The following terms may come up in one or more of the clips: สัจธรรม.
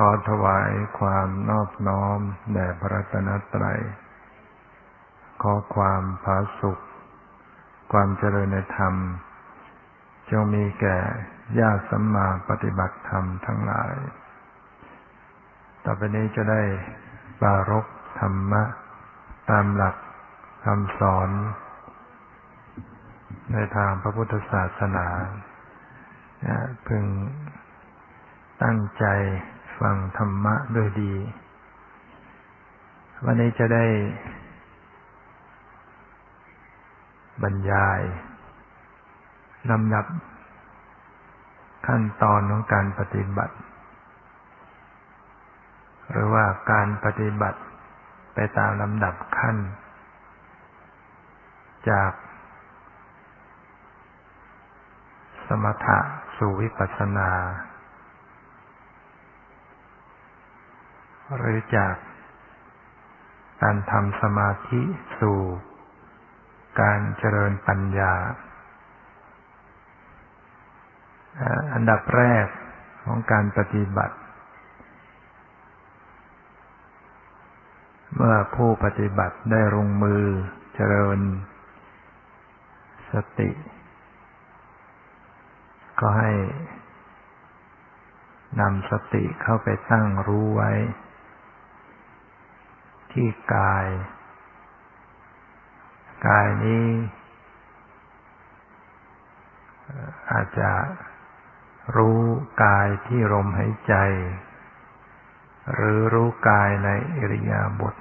ขอถวายความนอบน้อมแด่พระรัตนตรัยขอความผาสุกความเจริญในธรรมจงมีแก่ญาติสัมมาปฏิบัติธรรมทั้งหลายต่อไปนี้จะได้ปรารภธรรมะตามหลักคำสอนในทางพระพุทธศาสนาพึงตั้งใจฟังธรรมะด้วยดีวันนี้จะได้บรรยายลำดับขั้นตอนของการปฏิบัติหรือว่าการปฏิบัติไปตามลำดับขั้นจากสมถะสู่วิปัสสนาหรือจากการทำสมาธิสู่การเจริญปัญญาอันดับแรกของการปฏิบัติเมื่อผู้ปฏิบัติได้ลงมือเจริญสติก็ให้นำสติเข้าไปตั้งรู้ไว้ที่กายกายนี้อาจจะรู้กายที่ลมหายใจหรือรู้กายในอิริยาบถ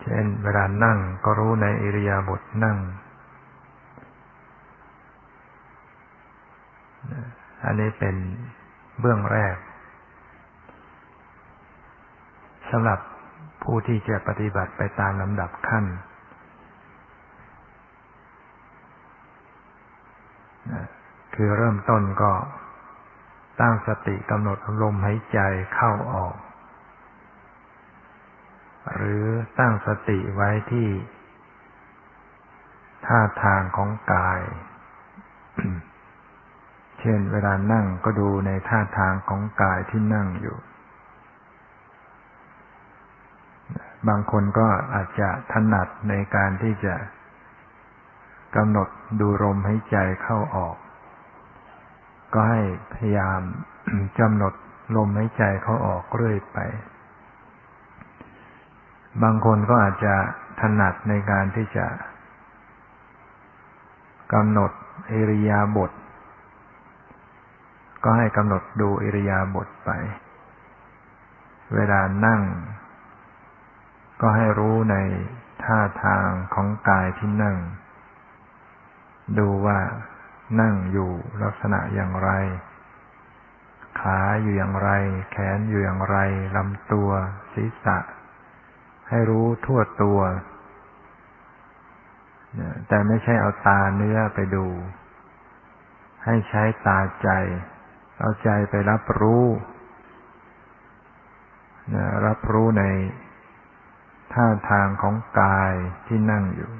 เช่นเวลานั่งก็รู้ในอิริยาบถนั่งอันนี้เป็นเบื้องแรกสำหรับผู้ที่จะปฏิบัติไปตามลำดับขั้นคือเริ่มต้นก็ตั้งสติกำหนดลมหายใจเข้าออกหรือตั้งสติไว้ที่ท่าทางของกาย เช่นเวลานั่งก็ดูในท่าทางของกายที่นั่งอยู่บางคนก็อาจจะถนัดในการที่จะกำหนดดูลมหายใจเข้าออกก็ให้พยายามกำหนดลมหายใจเข้าออกเรื่อยไปบางคนก็อาจจะถนัดในการที่จะกำหนดอิริยาบถก็ให้กำหนดดูอิริยาบถไปเวลานั่งก็ให้รู้ในท่าทางของกายที่นั่งดูว่านั่งอยู่ลักษณะอย่างไรขาอยู่อย่างไรแขนอยู่อย่างไรลำตัวศีรษะให้รู้ทั่วตัวแต่ไม่ใช่เอาตาเนื้อไปดูให้ใช้ตาใจเอาใจไปรับรู้ในท่าทางของกายที่นั่งอยู่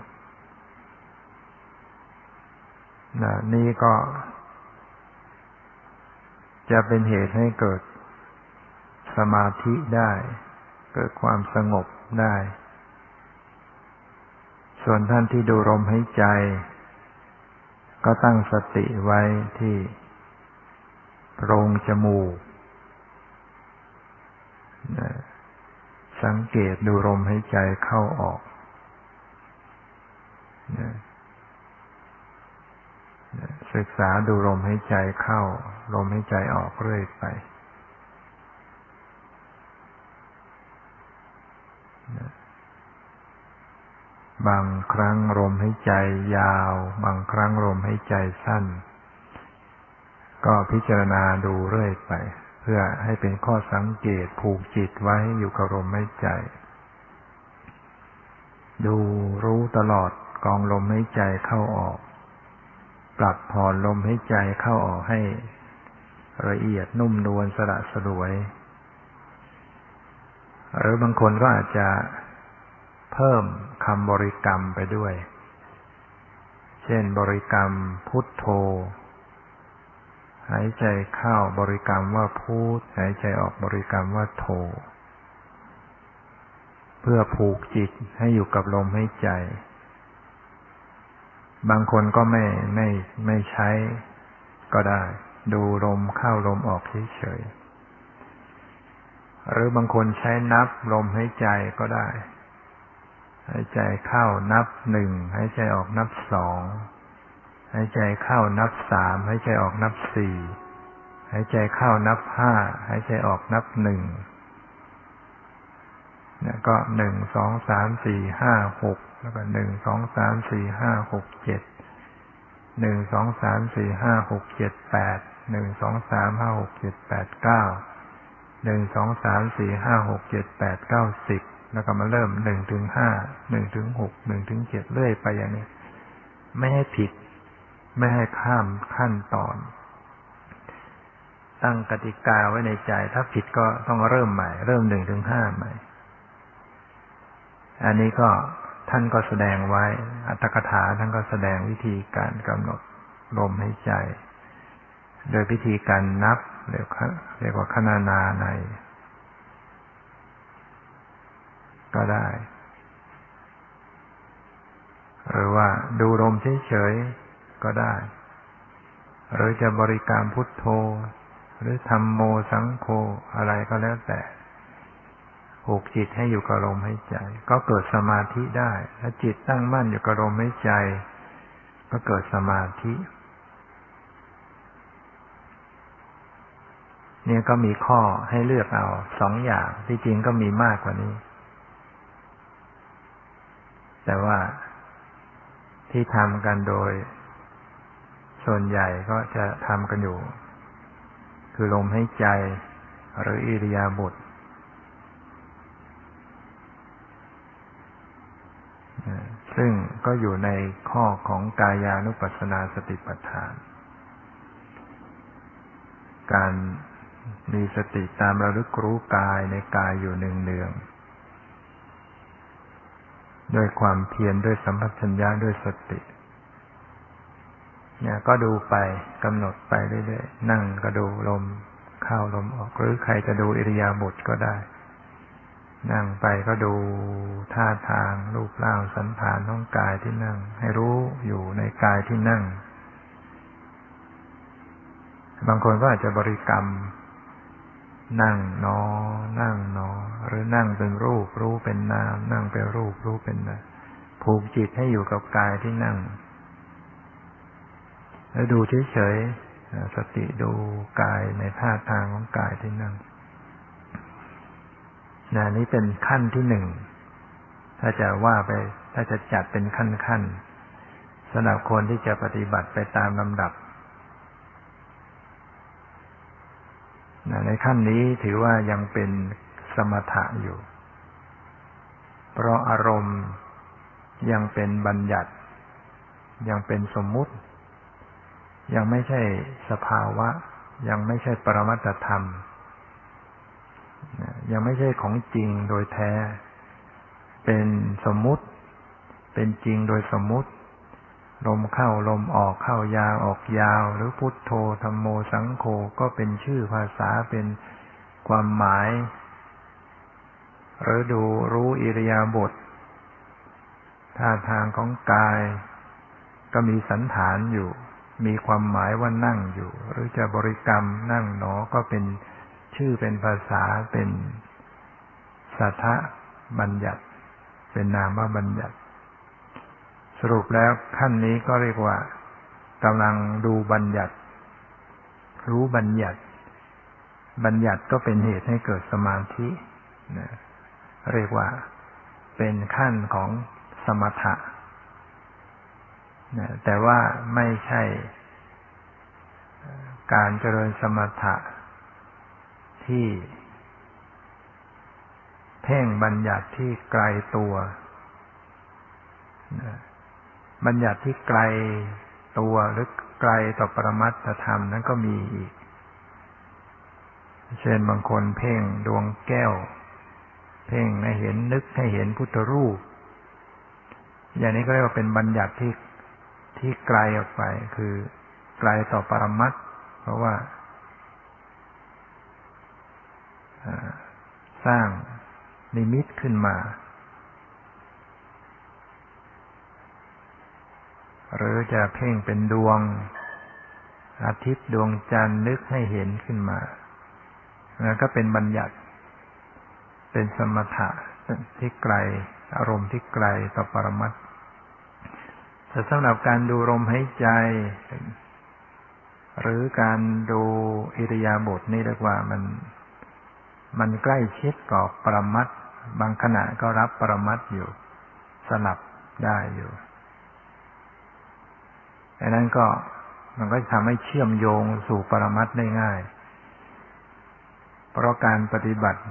นี่ก็จะเป็นเหตุให้เกิดสมาธิได้เกิดความสงบได้ส่วนท่านที่ดูลมหายใจก็ตั้งสติไว้ที่โพรงจมูกสังเกตดูลมหายใจเข้าออกศึกษาดูลมหายใจเข้าลมหายใจออกเรื่อยไปบางครั้งลมหายใจยาวบางครั้งลมหายใจสั้นก็พิจารณาดูเรื่อยไปเพื่อให้เป็นข้อสังเกตผูกจิตไว้อยู่กับลมหายใจดูรู้ตลอดกองลมหายใจเข้าออกปรับผ่อนลมหายใจเข้าออกให้ละเอียดนุ่มนวลสละสลวยหรือบางคนก็อาจจะเพิ่มคำบริกรรมไปด้วยเช่นบริกรรมพุทโธ หายใจเข้าบริกรรมว่าพุทหายใจออกบริกรรมว่าโธเพื่อผูกจิตให้อยู่กับลมหายใจบางคนก็ไม่ใช้ก็ได้ดูลมเข้าลมออกเฉยๆหรือบางคนใช้นับลมหายใจก็ได้หายใจเข้านับหนึ่งหายใจออกนับสองหายใจเข้านับสามหายใจออกนับสี่หายใจเข้านับห้าหายใจออกนับหนึ่งเนี่ยก็หนึ่งสองสามสี่ห้าหกแล้วก็หนึ่งสองสามสี่ห้าหกเจ็ดหนึ่งสองสามสี่ห้าหกเจ็ดแปดหนึ่งสองสามห้าหกเจ็ดแปดเก้าหนึ่งสองสามสี่ห้าหกเจ็ดแปดเก้าสิบแล้วก็มาเริ่มหนึ่งถึงห้าหนึ่งถึงหกหนึ่งถึงเจ็ดเรื่อยไปอย่างนี้ไม่ให้ผิดไม่ให้ข้ามขั้นตอนตั้งกติกาไว้ในใจถ้าผิดก็ต้องเริ่มใหม่เริ่มหนึ่งถึงห้าใหม่อันนี้ก็ท่านก็แสดงไว้อัตถกถาท่านก็แสดงวิธีการกำหนดลมหายใจโดยวิธีการนับเรียกว่าคณนาในก็ได้หรือว่าดูลมเฉยๆก็ได้หรือจะบริกรรมพุทโธหรือธัมโมสังโฆอะไรก็แล้วแต่ผูกจิตให้อยู่กับลมหายใจก็เกิดสมาธิได้ถ้าจิตตั้งมั่นอยู่กับลมหายใจก็เกิดสมาธิเนี่ยก็มีข้อให้เลือกเอาสองอย่างที่จริงก็มีมากกว่านี้แต่ว่าที่ทำกันโดยส่วนใหญ่ก็จะทำกันอยู่คือลมหายใจหรืออิริยาบถซึ่งก็อยู่ในข้อของกายานุปัสสนาสติปัฏฐานการมีสติตามระลึกรู้กายในกายอยู่เนืองๆด้วยความเพียรด้วยสัมปชัญญะด้วยสติเนี่ยก็ดูไปกำหนดไปเรื่อยๆนั่งก็ดูลมเข้าลมออกหรือใครจะดูอิริยาบถก็ได้นั่งไปก็ดูท่าทางรูปร่างสันฐานของกายที่นั่งให้รู้อยู่ในกายที่นั่งบางคนก็อาจจะบริกรรมนั่งหนอนั่งหนอหรือนั่งเป็นรูปรู้เป็นนามนั่งเป็นรูปรู้เป็นนามผูกจิตให้อยู่กับกายที่นั่งแล้วดูเฉยๆสติดูกายในท่าทางของกายที่นั่งนี่เป็นขั้นที่หนึ่งถ้าจะว่าไปถ้าจะจัดเป็นขั้นสำหรับคนที่จะปฏิบัติไปตามลำดับในขั้นนี้ถือว่ายังเป็นสมถะอยู่เพราะอารมณ์ยังเป็นบัญญัติยังเป็นสมมุติยังไม่ใช่สภาวะยังไม่ใช่ปรมัตถธรรมยังไม่ใช่ของจริงโดยแท้เป็นสมมุติเป็นจริงโดยสมมุติลมเข้าลมออกเข้ายาวออกยาวหรือพุทโธธัมโมสังโฆก็เป็นชื่อภาษาเป็นความหมายหรือดูรู้อิริยาบถท่าทางของกายก็มีสันฐานอยู่มีความหมายว่านั่งอยู่หรือจะบริกรรมนั่งหนอก็เป็นชื่อเป็นภาษาเป็นสัทธบัญญัติเป็นนามบัญญัติสรุปแล้วขั้นนี้ก็เรียกว่ากำลังดูบัญญัติรู้บัญญัติบัญญัติก็เป็นเหตุให้เกิดสมาธินะเรียกว่าเป็นขั้นของสมถะนะแต่ว่าไม่ใช่การเจริญสมถะที่เพ่งบัญญัติที่ไกลตัวบัญญัติที่ไกลตัวหรือไกลต่อปรมัตถธรรมนั้นก็มีอีกเช่นบางคนเพ่งดวงแก้วเพ่งให้เห็นนึกให้เห็นพุทธรูปอย่างนี้ก็เรียกว่าเป็นบัญญัติที่ไกลออกไปคือไกลต่อปรมัตถ ราะว่าสร้างนิมิตขึ้นมาหรือจะเพ่งเป็นดวงอาทิตย์ดวงจันทร์นึกให้เห็นขึ้นมาแล้วก็เป็นบัญญัติเป็นสมถะที่ไกลอารมณ์ที่ไกลต่อปรมัตถ์แต่สำหรับการดูลมหายใจหรือการดูอิริยาบถนี่เรียกว่ามันใกล้ชิดกับปรมัตถ์บางขณะก็รับปรมัตถ์อยู่สลับได้อยู่ดังนั้นก็มันก็ทำให้เชื่อมโยงสู่ปรมัตถ์ได้ง่ายเพราะการปฏิบัติ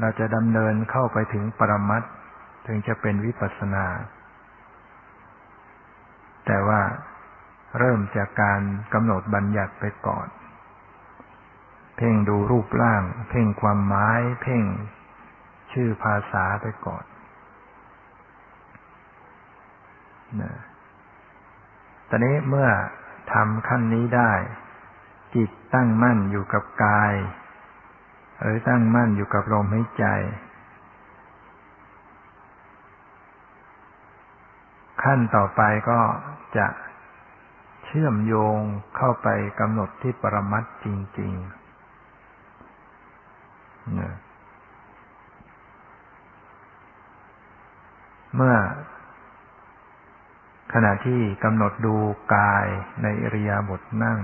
เราจะดำเนินเข้าไปถึงปรมัตถ์ถึงจะเป็นวิปัสสนาแต่ว่าเริ่มจากการกำหนดบัญญัติไปก่อนเพ่งดูรูปร่างเพ่งความหมายเพ่งชื่อภาษาไปก่อนนะตอนนี้เมื่อทำขั้นนี้ได้จิตตั้งมั่นอยู่กับกายหรือตั้งมั่นอยู่กับลมหายใจขั้นต่อไปก็จะเชื่อมโยงเข้าไปกำหนดที่ปรมัตถ์จริงๆนะเมื่อขณะที่กำหนดดูกายในอิริยาบถนั่ง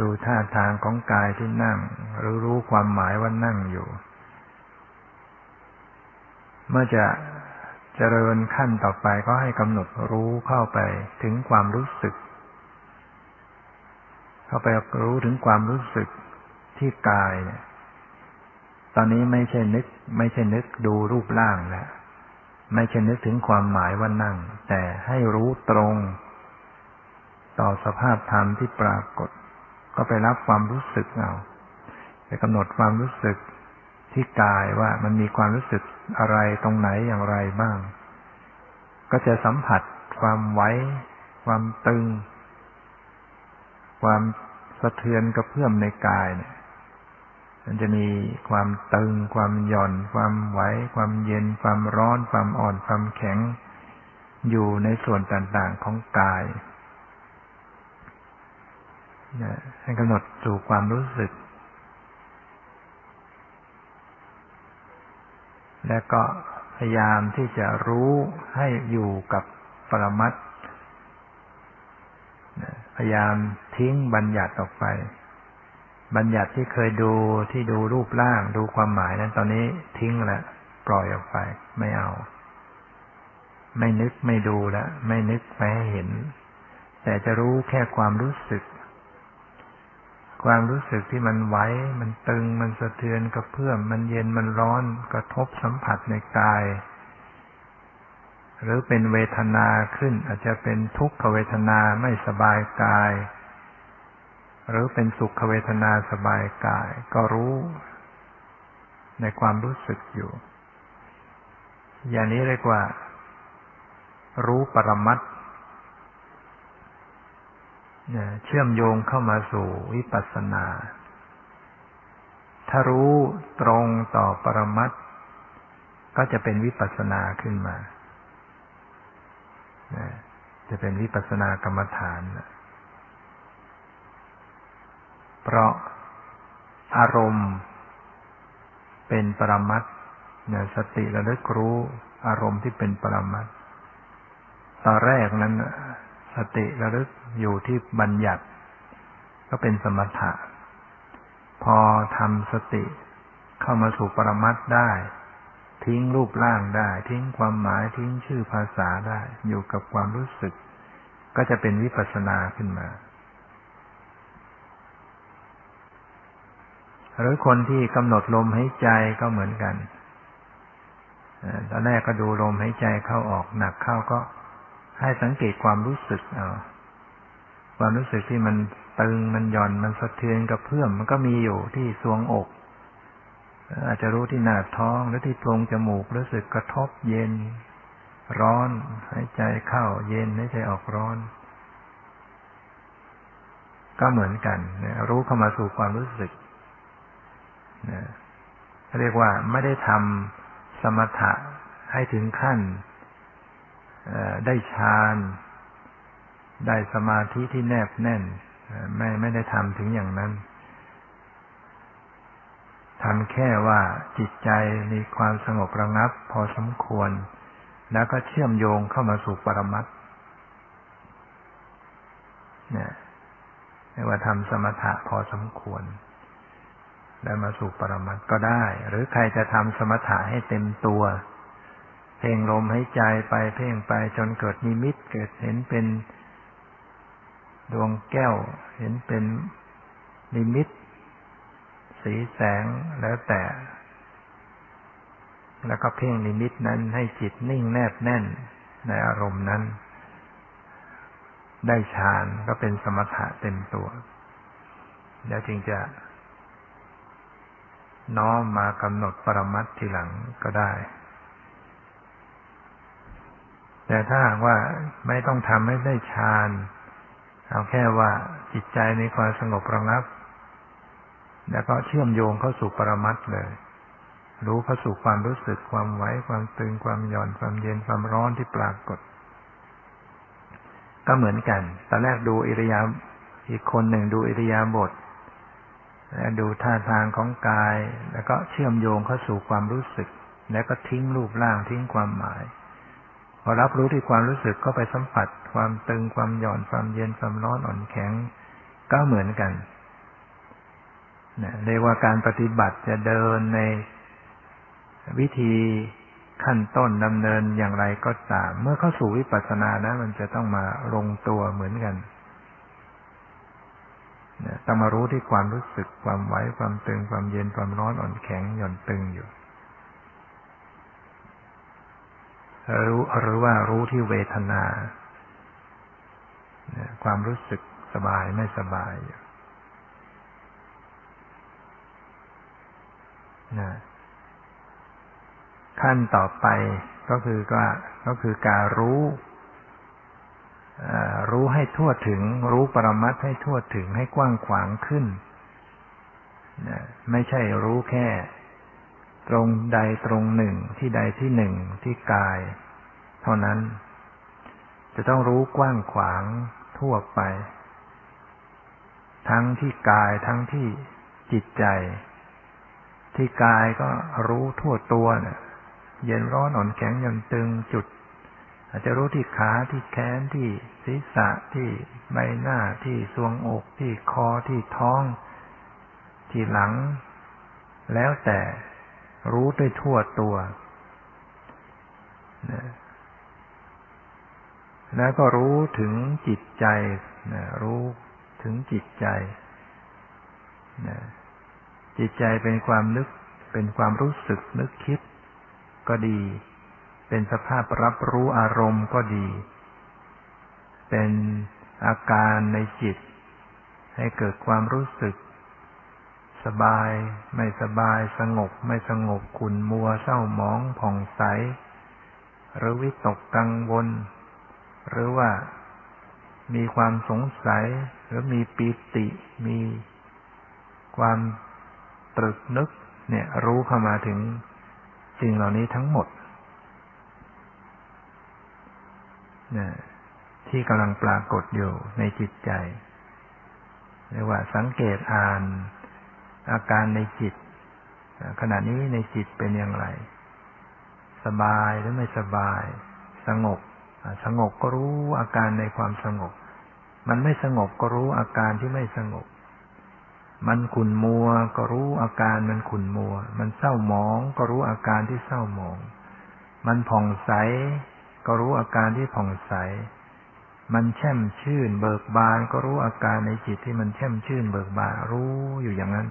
ดูท่าทางของกายที่นั่งหรือรู้ความหมายว่านั่งอยู่เมื่อจะเจริญขั้นต่อไปก็ให้กำหนดรู้เข้าไปถึงความรู้สึกเข้าไปรู้ถึงความรู้สึกที่กายเนี่ยตอนนี้ไม่ใช่นึกดูรูปร่างแล้วไม่ใช่นึกถึงความหมายว่านั่งแต่ให้รู้ตรงต่อสภาพธรรมที่ปรากฏก็ไปรับความรู้สึกเอาไปกำหนดความรู้สึกที่กายว่ามันมีความรู้สึกอะไรตรงไหนอย่างไรบ้างก็จะสัมผัสความไหวความตึงความสะเทือนกระเพื่อมในกายเนี่ยมันจะมีความตึงความหย่อนความไหวความเย็นความร้อนความอ่อนความแข็งอยู่ในส่วนต่างๆของกายให้กำหนดสู่ความรู้สึกและก็พยายามที่จะรู้ให้อยู่กับปรมัตถ์พยายามทิ้งบัญญัติออกไปบัญญัติที่เคยดูที่ดูรูปร่างดูความหมายนั้นตอนนี้ทิ้งแล้วปล่อยออกไปไม่เอาไม่นึกไม่ดูแล้วไม่นึกไปให้เห็นแต่จะรู้แค่ความรู้สึกความรู้สึกที่มันไหวมันตึงมันสะเทือนกระเพื่อมมันเย็นมันร้อนกระทบสัมผัสในกายหรือเป็นเวทนาขึ้นอาจจะเป็นทุกขเวทนาไม่สบายกายหรือเป็นสุขเวทนาสบายกายก็รู้ในความรู้สึกอยู่อย่างนี้เรียกว่ารู้ปรมัตถ์เชื่อมโยงเข้ามาสู่วิปัสสนาถ้ารู้ตรงต่อปรมัตถ์ก็จะเป็นวิปัสสนาขึ้นมาจะเป็นวิปัสสนากรรมฐานเพราะอารมณ์เป็นปรมัตถ์สติระลึกรู้อารมณ์ที่เป็นปรมัตถ์ตอนแรกนั้นสติระลึกอยู่ที่บัญญัติก็เป็นสมถะพอทำสติเข้ามาสู่ปรมัตถ์ได้ทิ้งรูปร่างได้ทิ้งความหมายทิ้งชื่อภาษาได้อยู่กับความรู้สึกก็จะเป็นวิปัสสนาขึ้นมาหรือคนที่กำหนดลมหายใจก็เหมือนกันตอนแรกก็ดูลมหายใจเข้าออกหนักเข้าก็ให้สังเกตความรู้สึกเอาความรู้สึกที่มันตึงมันหย่อนมันสะเทือนกระเพื่อมมันก็มีอยู่ที่ทรวงอกอาจจะรู้ที่หน้าท้องหรือที่โพรงจมูกรู้สึกกระทบเย็นร้อนหายใจเข้าเย็นหายใจออกร้อน ก็เหมือนกันนะรู้เข้ามาสู่ความรู้สึกนะเรียกว่าไม่ได้ทำสมถะให้ถึงขั้นได้ฌานได้สมาธิที่แนบแน่นไม่ได้ทำถึงอย่างนั้นทำแค่ว่าจิตใจมีความสงบระงับพอสมควรแล้วก็เชื่อมโยงเข้ามาสู่ปรมัตถ์เนี่ยเรียกว่าทำสมถะพอสมควรแล้วมาสู่ปรมัตถ์ก็ได้หรือใครจะทำสมถะให้เต็มตัวเพ่งลมหายใจไปเพ่งไปจนเกิดนิมิตเกิดเห็นเป็นดวงแก้วเห็นเป็นนิมิตสีแสงแล้วแต่แล้วก็เพ่งนิมิตนั้นให้จิตนิ่งแนบแน่นในอารมณ์นั้นได้ฌานก็เป็นสมถะเต็มตัวแล้วจึงจะน้อมมากำหนดปรมัตถ์ทีหลังก็ได้แต่ถ้าหากว่าไม่ต้องทำให้ได้ฌานเอาแค่ว่าจิตใจมีความสงบระงับแล้วก็เชื่อมโยงเข้าสู่ปรมัตถ์เลยรู้เข้าสู่ความรู้สึกความไหวความตึงความหย่อนความเย็นความร้อนที่ปรากฏก็เหมือนกันตอนแรกดูอิริยาบถอีกคนหนึ่งดูอิริยาบถแล้วดูท่าทางของกายแล้วก็เชื่อมโยงเข้าสู่ความรู้สึกแล้วก็ทิ้งรูปร่างทิ้งความหมายพอรับรู้ที่ความรู้สึกก็ไปสัมผัสความตึงความหย่อนความเย็นความร้อนอ่อนแข็งก็เหมือนกันเรียกว่าการปฏิบัติจะเดินในวิธีขั้นต้นดำเนินอย่างไรก็ตามเมื่อเข้าสู่วิปัสสนานะมันจะต้องมาลงตัวเหมือนกันต้องมารู้ที่ความรู้สึกความไหวความตึงความเย็นความร้อนอ่อนแข็งหย่อนตึงอยู่หรือว่ารู้ที่เวทนาความรู้สึกสบายไม่สบายอยู่ขั้นต่อไปก็คือการรู้ให้ทั่วถึงรู้ปรมัตถ์ให้ทั่วถึงให้กว้างขวางขึ้นไม่ใช่รู้แค่ตรงใดตรงหนึ่งที่ใดที่หนึ่งที่กายเท่านั้นจะต้องรู้กว้างขวางทั่วไปทั้งที่กายทั้งที่จิตใจที่กายก็รู้ทั่วตัวนะเย็นร้อนอ่อนแข็งหย่อนตึงจุดอาจจะรู้ที่ขาที่แขนที่ศีรษะที่ใบหน้าที่ทรวงอกที่คอที่ท้องที่หลังแล้วแต่รู้ด้วยทั่วตัวนะแล้วก็รู้ถึงจิตใจนะรู้ถึงจิตใจนะจิตใจเป็นความนึกเป็นความรู้สึกนึกคิดก็ดีเป็นสภาพรับรู้อารมณ์ก็ดีเป็นอาการในจิตให้เกิดความรู้สึกสบายไม่สบายสงบไม่สงบขุ่นมัวเศร้าหมองผ่องใสหรือวิตกกังวลหรือว่ามีความสงสัยหรือมีปีติมีความตรึกนึกเนี่ยรู้เข้ามาถึงสิ่งเหล่านี้ทั้งหมดเนี่ยที่กำลังปรากฏอยู่ในจิตใจเรียกว่าสังเกตอ่านอาการในจิตขณะนี้ในจิตเป็นอย่างไรสบายหรือไม่สบายสงบสงบก็รู้อาการในความสงบมันไม่สงบก็รู้อาการที่ไม่สงบมันขุ่นมัวก็รู้อาการมันขุ่นมัวมันเศร้าหมองก็รู้อาการที่เศร้าหมองมันผ่องใสก็รู้อาการที่ผ่องใสมันแช่มชื่นเบิกบานก็รู้อาการในจิตที่มันแช่มชื่นเบิกบานรู้อยู่อย่างนั้น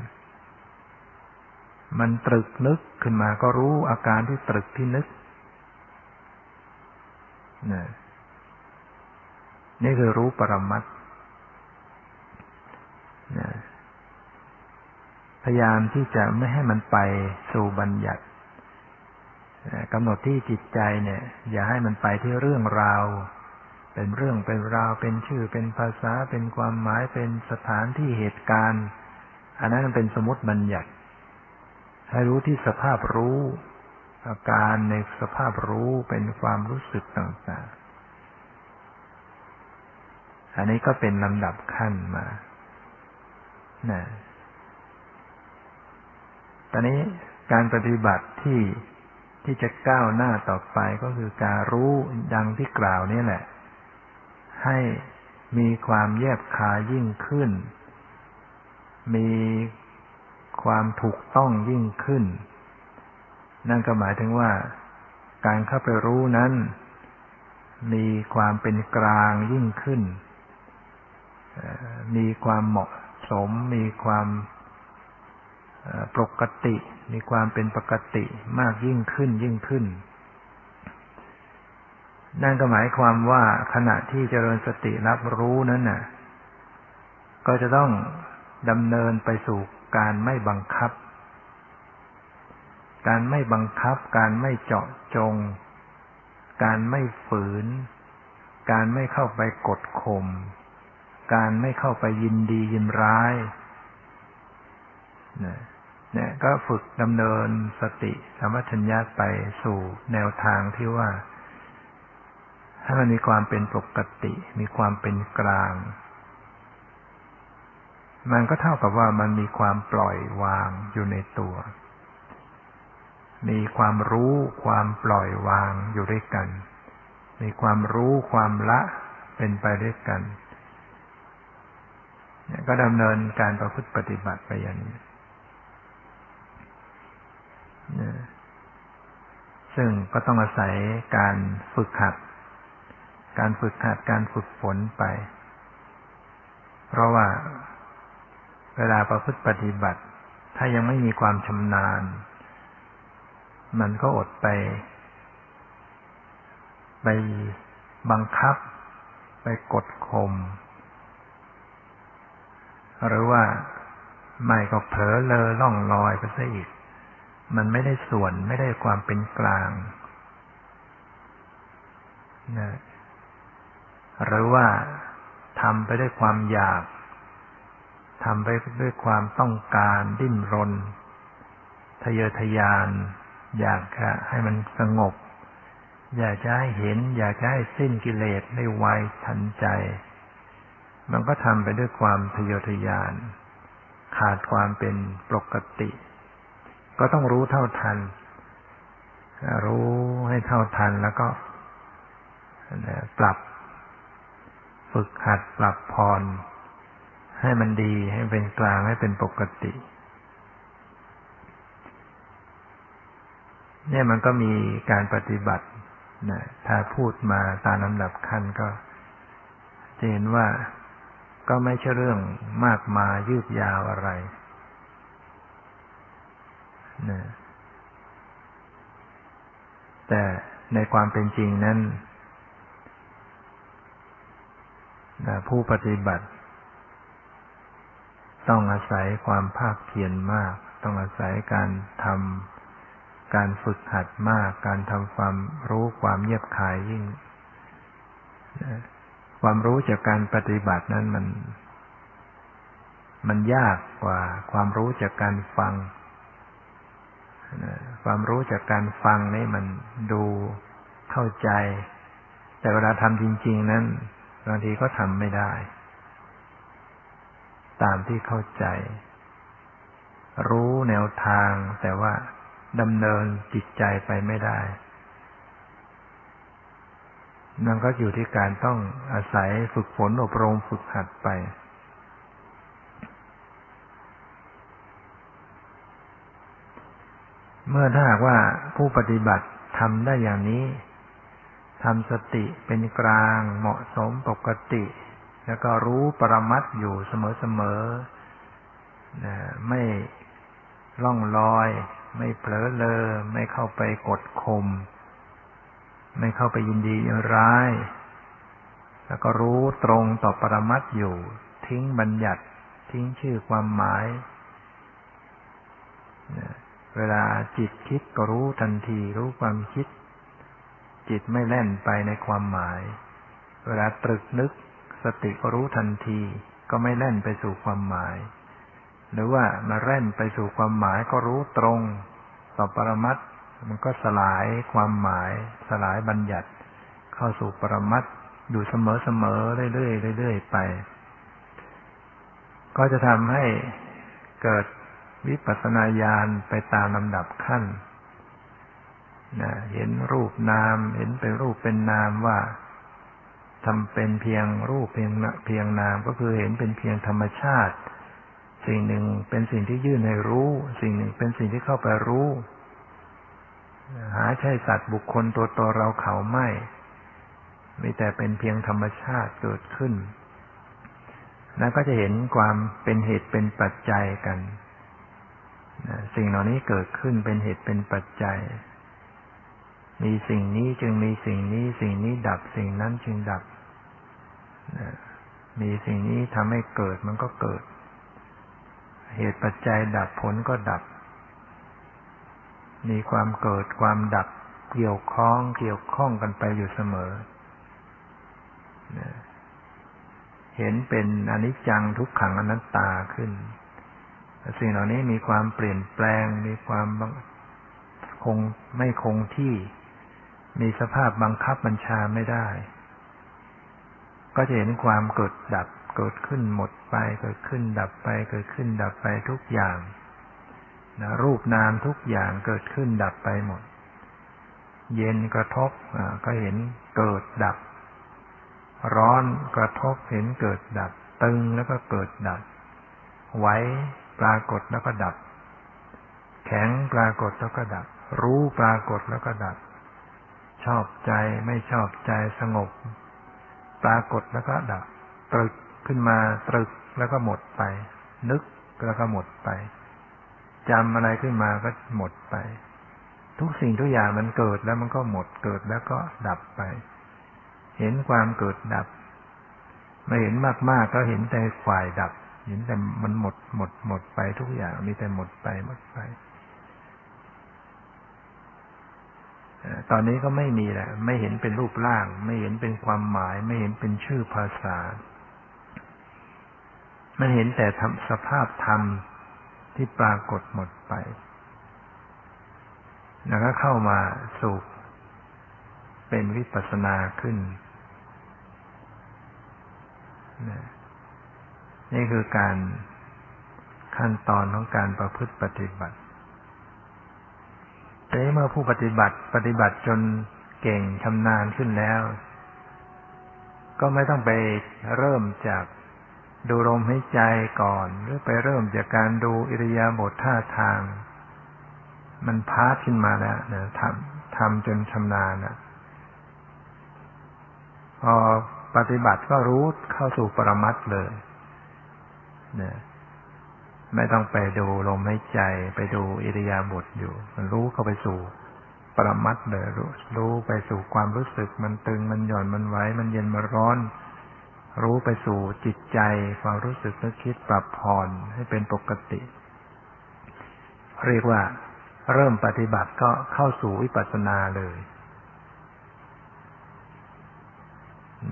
มันตรึกนึกขึ้นมาก็รู้อาการที่ตรึกที่นึกนี่คือรู้ปรมัตถ์พยายามที่จะไม่ให้มันไปสู่บัญญัติกำหนดที่จิตใจเนี่ยอย่าให้มันไปที่เรื่องราวไป เป็นเรื่องเป็นราวเป็นชื่อเป็นภาษาเป็นความหมายเป็นสถานที่เหตุการณ์อันนั้นเป็นสมมติบัญญัติให้รู้ที่สภาพรู้อาการในสภาพรู้เป็นความรู้สึกต่างๆอันนี้ก็เป็นลำดับขั้นมานะตอนนี้การปฏิบัติที่จะก้าวหน้าต่อไปก็คือการรู้ดังที่กล่าวนี่แหละให้มีความแยบคายยิ่งขึ้นมีความถูกต้องยิ่งขึ้นนั่นก็หมายถึงว่าการเข้าไปรู้นั้นมีความเป็นกลางยิ่งขึ้นมีความเหมาะสมมีความปกติมีความเป็นปกติมากยิ่งขึ้นยิ่งขึ้นนั่นก็หมายความว่าขณะที่เจริญสติรับรู้นั้นน่ะก็จะต้องดำเนินไปสู่การไม่บังคับการไม่บังคับการไม่เจาะจงการไม่ฝืนการไม่เข้าไปกดข่มการไม่เข้าไปยินดียินร้ายเนี่ยก็ฝึกดำเนินสติสัมปชัญญะไปสู่แนวทางที่ว่าให้มันมีความเป็นปกติมีความเป็นกลางมันก็เท่ากับว่ามันมีความปล่อยวางอยู่ในตัวมีความรู้ความปล่อยวางอยู่ด้วยกันมีความรู้ความละเป็นไปด้วยกันก็ดำเนินการประพฤติปฏิบัติไปอย่างนี้ซึ่งก็ต้องอาศัยการฝึกหัดการฝึกฝนไปเพราะว่าเวลาประพฤติปฏิบัติถ้ายังไม่มีความชำนาญมันก็อดไปบังคับไปกดข่มหรือว่าไม่ก็เผลอเลอล่องลอยไปซะอีกมันไม่ได้ส่วนไม่ได้ความเป็นกลางนะหรือว่าทำไปด้วยความอยากทำไปด้วยความต้องการดิ้นรนทะเยอทะยานอยากให้มันสงบอยากจะให้เห็นอยากจะให้สิ้นกิเลสได้ไวทันใจมันก็ทำไปด้วยความทะเยอทะยานขาดความเป็นปกติก็ต้องรู้เท่าทันรู้ให้เท่าทันแล้วก็ปรับฝึกหัดปรับผ่อนให้มันดีให้เป็นกลางให้เป็นปกติเนี่ยมันก็มีการปฏิบัตินะถ้าพูดมาตามลำดับขั้นก็จะเห็นว่าก็ไม่ใช่เรื่องมากมายยืดยาวอะไรนะแต่ในความเป็นจริงนั้นนะผู้ปฏิบัติต้องอาศัยความภาคเพียรมากต้องอาศัยการฝึกหัดมากการทำความรู้ความแยบคายยิ่งนะความรู้จากการปฏิบัตินั้นมันยากกว่าความรู้จากการฟังนะความรู้จากการฟังนี่มันดูเข้าใจแต่เวลาทำจริงๆนั้นบางทีก็ทำไม่ได้ตามที่เข้าใจรู้แนวทางแต่ว่าดำเนินจิตใจไปไม่ได้นั่นก็อยู่ที่การต้องอาศัยฝึกฝนอบรมฝึกหัดไปเมื่อถ้าหากว่าผู้ปฏิบัติทำได้อย่างนี้ทำสติเป็นกลางเหมาะสมปกติแล้วก็รู้ปรมัตถ์อยู่เสมอๆนะไม่ล่องลอยไม่เผลอเลอไม่เข้าไปกดข่มไม่เข้าไปยินดียินร้ายแล้วก็รู้ตรงต่อปรมัตถ์อยู่ทิ้งบัญญัติทิ้งชื่อความหมายนะเวลาจิตคิดก็รู้ทันทีรู้ความคิดจิตไม่แล่นไปในความหมาย เวลาตรึกนึกสติก็รู้ทันทีก็ไม่แล่นไปสู่ความหมายหรือว่ามาแล่นไปสู่ความหมายก็รู้ตรงต่อปรมัตถ์มันก็สลายความหมายสลายบัญญัติเข้าสู่ปรมัตถ์อยู่เสมอๆเรื่อยๆเรื่อยๆไปก็จะทำให้เกิดวิปัสสนาญาณไปตามลำดับขั้นนะเห็นรูปนามเห็นเป็นรูปเป็นนามว่าทำเป็นเพียงรูปเพียงนามก็คือเห็นเป็นเพียงธรรมชาติสิ่งหนึ่งเป็นสิ่งที่ยื่นให้รู้สิ่งหนึ่งเป็นสิ่งที่เข้าไปรู้หาใช่สัตว์บุคคลตัวตนเราเขาไม่มีแต่เป็นเพียงธรรมชาติเกิดขึ้นแล้วก็จะเห็นความเป็นเหตุเป็นปัจจัยกันสิ่งเหล่านี้เกิดขึ้นเป็นเหตุเป็นปัจจัยมีสิ่งนี้จึงมีสิ่งนี้สิ่งนี้ดับสิ่งนั้นจึงดับมีสิ่งนี้ทำให้เกิดมันก็เกิดเหตุปัจจัยดับผลก็ดับมีความเกิดความดับเกี่ยวข้องกันไปอยู่เสมอเห็นเป็นอนิจจังทุกขังอนัตตาขึ้นสิ่งเหล่านี้มีความเปลี่ยนแปลงมีความคงไม่คงที่มีสภาพบังคับบัญชาไม่ได้ก็จะเห็นความเกิดดับเกิดขึ้นหมดไปเกิดขึ้นดับไปเกิดขึ้นดับไปทุกอย่างนะรูปนามทุกอย่างเกิดขึ้นดับไปหมดเย็นกระทบก็เห็นเกิดดับร้อนกระทบเห็นเกิดดับตึงแล้วก็เกิดดับไหวปรากฏแล้วก็ดับแข็งปรากฏแล้วก็ดับรู้ปรากฏแล้วก็ดับชอบใจไม่ชอบใจสงบปรากฏแล้วก็ดับตรึกขึ้นมาตรึกแล้วก็หมดไปนึกแล้วก็หมดไปจำอะไรขึ้นมาก็หมดไปทุกสิ่งทุกอย่างมันเกิดแล้วมันก็หมดเกิดแล้วก็ดับไปเห็นความเกิดดับไม่เห็นมากๆก็เห็นแต่ฝ่ายดับเห็นแต่มันหมดไปทุกอย่างมีแต่หมดไปตอนนี้ก็ไม่มีแหละไม่เห็นเป็นรูปร่างไม่เห็นเป็นความหมายไม่เห็นเป็นชื่อภาษาไม่เห็นแต่สภาพธรรมที่ปรากฏหมดไปแล้วก็เข้ามาสู่เป็นวิปัสสนาขึ้นนี่คือการขั้นตอนของการประพฤติปฏิบัติแต่เมื่อผู้ปฏิบัติจนเก่งชำนาญขึ้นแล้วก็ไม่ต้องไปเริ่มจากดูลมหายใจก่อนหรือไปเริ่มจากการดูอิริยาบถท่าทางมันพาขึ้นมาแล้วนะทำจนชำนาญนะพอปฏิบัติก็รู้เข้าสู่ปรมัตถ์เลยนะไม่ต้องไปดูลมหายใจไปดูอิริยาบถอยู่มันรู้เข้าไปสู่ปรมัตถ์เลยรู้ไปสู่ความรู้สึกมันตึงมันหย่อนมันไหวมันเย็นมันร้อนรู้ไปสู่จิตใจความรู้สึกนึกคิดปรับผ่อนให้เป็นปกติเรียกว่าเริ่มปฏิบัติก็เข้าสู่วิปัสสนาเลย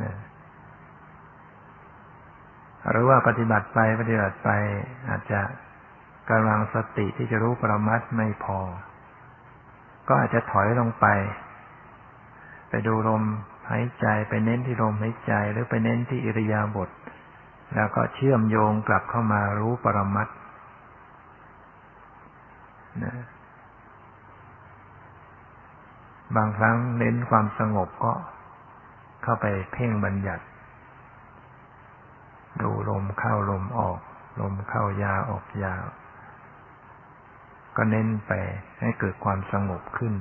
นะหรือว่าปฏิบัติไปอาจจะกำลังสติที่จะรู้ปรมัตถ์ไม่พอก็อาจจะถอยลงไปดูลมหายใจไปเน้นที่ลมหายใจหรือไปเน้นที่อิริยาบถแล้วก็เชื่อมโยงกลับเข้ามารู้ปรมัตถ์นะบางครั้งเน้นความสงบก็เข้าไปเพ่งบัญญัติดูลมเข้าลมออกลมเข้ายาวออกยาวก็เน้นไปให้เกิดความสงบขึ้น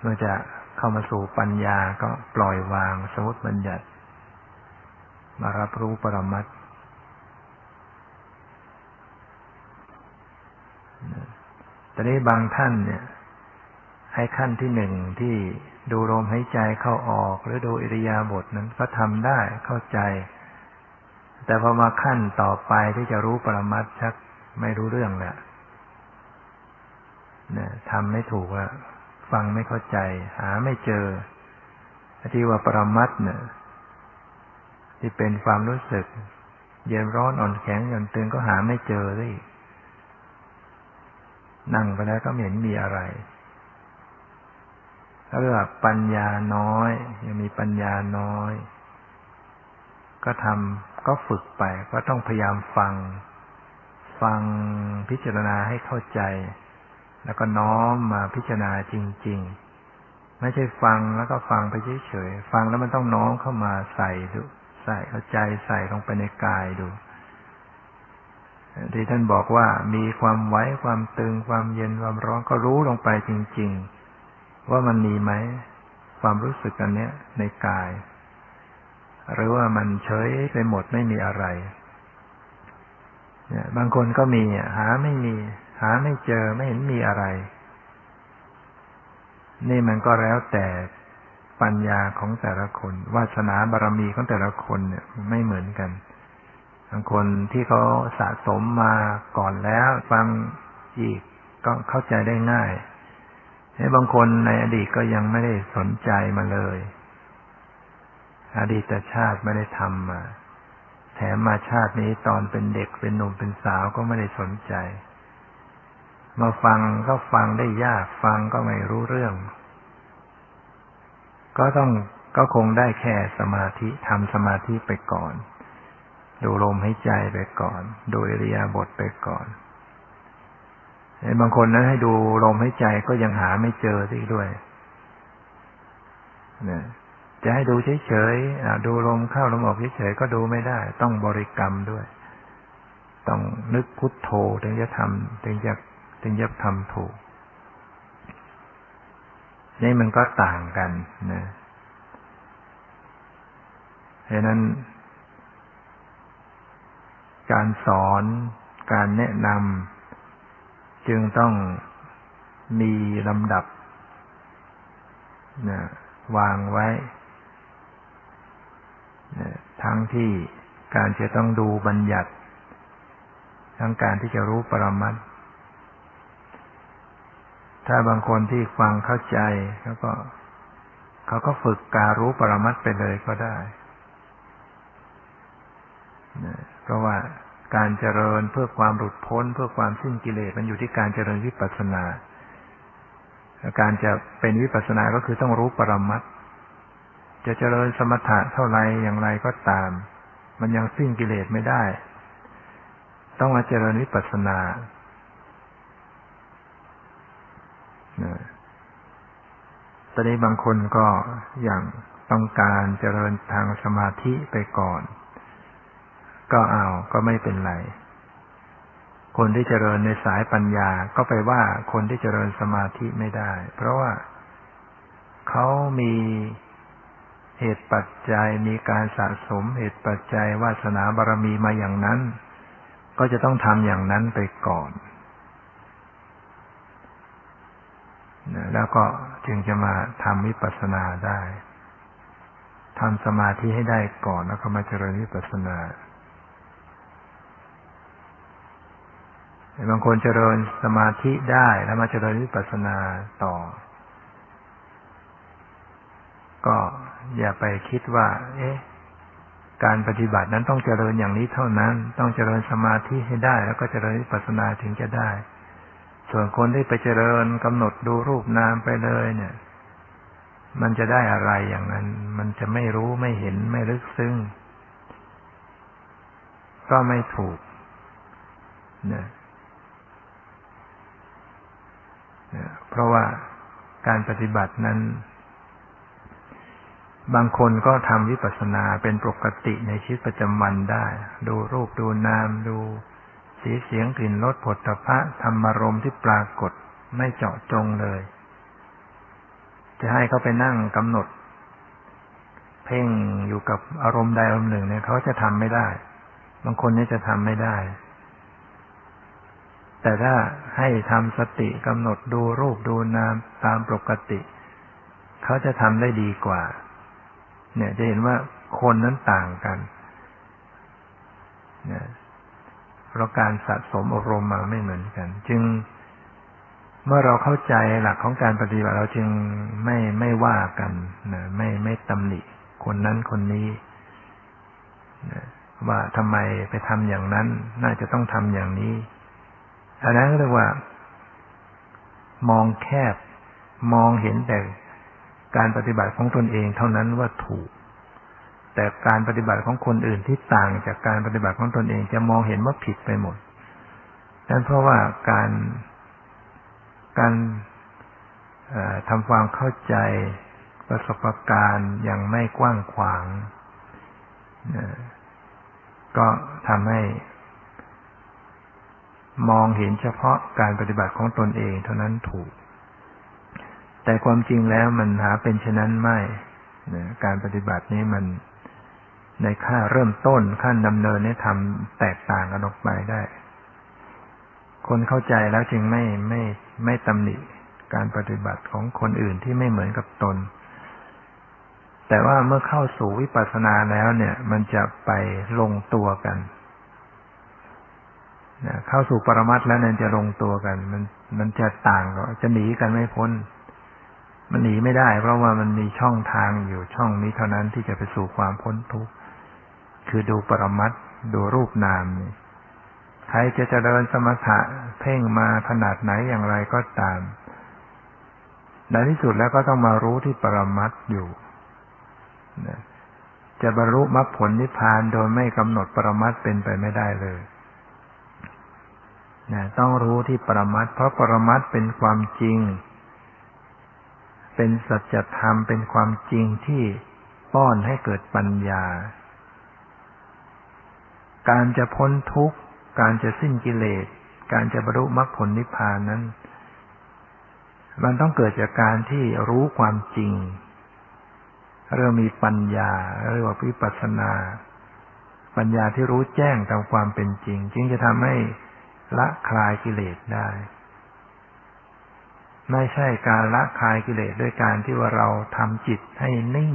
เมื่อจะเข้ามาสู่ปัญญาก็ปล่อยวางสมมติบัญญัติมารับรู้ปรมัตถ์แต่ในบางท่านเนี่ยให้ขั้นที่หนึ่งที่ดูลมหายใจเข้าออกหรือดูอิริยาบถนั้นก็ทำได้เข้าใจแต่พอมาขั้นต่อไปที่จะรู้ปรมัตถ์ชักไม่รู้เรื่องแล้วทำไม่ถูกแล้วฟังไม่เข้าใจหาไม่เจอ ที่ว่าปรมัตถ์เนี่ยที่เป็นความรู้สึกเย็นร้อนอ่อนแข็งหย่อนตึงก็หาไม่เจอเลยนั่งไปแล้วก็ไม่เห็นมีอะไรถ้าเรียกว่าปัญญาน้อยยังมีปัญญาน้อยก็ทำก็ฝึกไปก็ต้องพยายามฟังพิจารณาให้เข้าใจแล้วก็น้อมมาพิจารณาจริงๆไม่ใช่ฟังแล้วก็ฟังไปเฉยๆฟังแล้วมันต้องน้อมเข้ามาใส่ดูใส่เอาใจใส่ลงไปในกายดูที่ท่านบอกว่ามีความไหวความตึงความเย็นความร้อนก็รู้ลงไปจริงๆว่ามันมีไหมความรู้สึกอันเนี้ยในกายหรือว่ามันเฉยไปหมดไม่มีอะไรบางคนก็มีหาไม่มีหาไม่เจอไม่เห็นมีอะไรนี่มันก็แล้วแต่ปัญญาของแต่ละคนวาสนาบารมีของแต่ละคนเนี่ยไม่เหมือนกันบางคนที่เขาสะสมมาก่อนแล้วฟังอีกก็เข้าใจได้ง่ายแต่บางคนในอดีตก็ยังไม่ได้สนใจมาเลยอดีตชาติไม่ได้ทำมาแถมมาชาตินี้ตอนเป็นเด็กเป็นหนุ่มเป็นสาวก็ไม่ได้สนใจมาฟังก็ฟังได้ยากฟังก็ไม่รู้เรื่องก็คงได้แค่สมาธิทำสมาธิไปก่อนดูลมหายใจไปก่อนดูอิริยาบถไปก่อนบางคนนั้นให้ดูลมหายใจก็ยังหาไม่เจอที่ด้วยนะจะให้ดูเฉยๆดูลมเข้าลมออกเฉยๆก็ดูไม่ได้ต้องบริกรรมด้วยต้องนึกพุทโธถึงจะทำถูกนี่มันก็ต่างกันนะฉะนั้นการสอนการแนะนำจึงต้องมีลำดับนะวางไว้นะทั้งที่การจะต้องดูบัญญัติทั้งการที่จะรู้ปรมัตถ์ถ้าบางคนที่ฟังเข้าใจเขาก็ฝึกการรู้ปรมัตถ์ไปเลยก็ได้นะเพราะว่าการเจริญเพื่อความหลุดพ้นเพื่อความสิ้นกิเลสมันอยู่ที่การเจริญวิปัสสนาการจะเป็นวิปัสสนาก็คือต้องรู้ปรมัตถ์จะเจริญสมถะเท่าไรอย่างไรก็ตามมันยังสิ้นกิเลสไม่ได้ต้องมาเจริญวิปัสสนาตอนนี้บางคนก็อย่างต้องการเจริญทางสมาธิไปก่อนก็เอาก็ไม่เป็นไรคนที่เจริญในสายปัญญาก็ไปว่าคนที่เจริญสมาธิไม่ได้เพราะว่าเขามีเหตุปัจจัยมีการสะสมเหตุปัจจัยวาสนาบารมีมาอย่างนั้นก็จะต้องทำอย่างนั้นไปก่อนแล้วก็จึงจะมาทำวิปัสสนาได้ทำสมาธิให้ได้ก่อนแล้วก็มาเจริญวิปัสสนาบางคนเจริญสมาธิได้แล้วมาเจริญวิปัสสนาต่อก็อย่าไปคิดว่าการปฏิบัตินั้นต้องเจริญอย่างนี้เท่านั้นต้องเจริญสมาธิให้ได้แล้วก็เจริญวิปัสสนาถึงจะได้ส่วนคนที่ไปเจริญกำหนดดูรูปนามไปเลยเนี่ยมันจะได้อะไรอย่างนั้นมันจะไม่รู้ไม่เห็นไม่ลึกซึ้งก็ไม่ถูกนะเพราะว่าการปฏิบัตินั้นบางคนก็ทำวิปัสสนาเป็นปกติในชีวิตประจำวันได้ดูรูปดูนามดูสีเสียงกลิ่นรสผลตภะธรรมารมณ์ที่ปรากฏไม่เจาะจงเลยจะให้เขาไปนั่งกำหนดเพ่งอยู่กับอารมณ์ใดอารมณ์หนึ่งเนี่ยเขาจะทำไม่ได้บางคนนี่จะทำไม่ได้แต่ถ้าให้ทำสติกำหนดดูรูปดูนามตามปกติเขาจะทำได้ดีกว่าเนี่ยจะเห็นว่าคนนั้นต่างกันเนี่ยเพราะการสะสมอารมณ์มาไม่เหมือนกันจึง เมื่อเราเข้าใจหลักของการปฏิบัติเราจึงไม่ว่ากันนะไม่ตำหนิคนนั้นคนนี้นะว่าทำไมไปทำอย่างนั้นน่าจะต้องทำอย่างนี้อันนั้นเรียกว่ามองแคบมองเห็นแต่การปฏิบัติของตนเองเท่านั้นว่าถูกแต่การปฏิบัติของคนอื่นที่ต่างจากการปฏิบัติของตนเองจะมองเห็นว่าผิดไปหมดนั่นเพราะว่าการทำความเข้าใจประสบการณ์อย่างไม่กว้างขวางก็ทำให้มองเห็นเฉพาะการปฏิบัติของตนเองเท่านั้นถูกแต่ความจริงแล้วมันหาเป็นเช่นนั้นไม่การปฏิบัตินี้มันในขั้นเริ่มต้นขั้นดำเนินนี้ทำแตกต่างกันออกไปได้คนเข้าใจแล้วจึงไม่ตำหนิการปฏิบัติของคนอื่นที่ไม่เหมือนกับตนแต่ว่าเมื่อเข้าสู่วิปัสสนาแล้วเนี่ยมันจะไปลงตัวกันเข้าสู่ปรมัตถ์แล้วเนี่ยจะลงตัวกันมันจะต่างกันจะหนีกันไม่พ้นมันหนีไม่ได้เพราะว่ามันมีช่องทางอยู่ช่องนี้เท่านั้นที่จะไปสู่ความพ้นทุกข์คือดูปรมัตถ์ดูรูปนามนี่ใครจะเจริญสมถะเพ่งมาขนาดไหนอย่างไรก็ตามในที่สุดแล้วก็ต้องมารู้ที่ปรมัตถ์อยู่จะบรรลุมรรคผลนิพพานโดยไม่กำหนดปรมัตถ์เป็นไปไม่ได้เลยต้องรู้ที่ปรมัตถ์เพราะปรมัตถ์เป็นความจริงเป็นสัจธรรมเป็นความจริงที่ป้อนให้เกิดปัญญาการจะพ้นทุกข์การจะสิ้นกิเลสการจะบรรลุมรรคผลนิพพานนั้นมันต้องเกิดจากการที่รู้ความจริงเรียกมีปัญญาเรียกว่าวิปัสสนาปัญญาที่รู้แจ้งตามความเป็นจริงจึงจะทำให้ละคลายกิเลสได้ไม่ใช่การละคลายกิเลสด้วยการที่ว่าเราทำจิตให้นิ่ง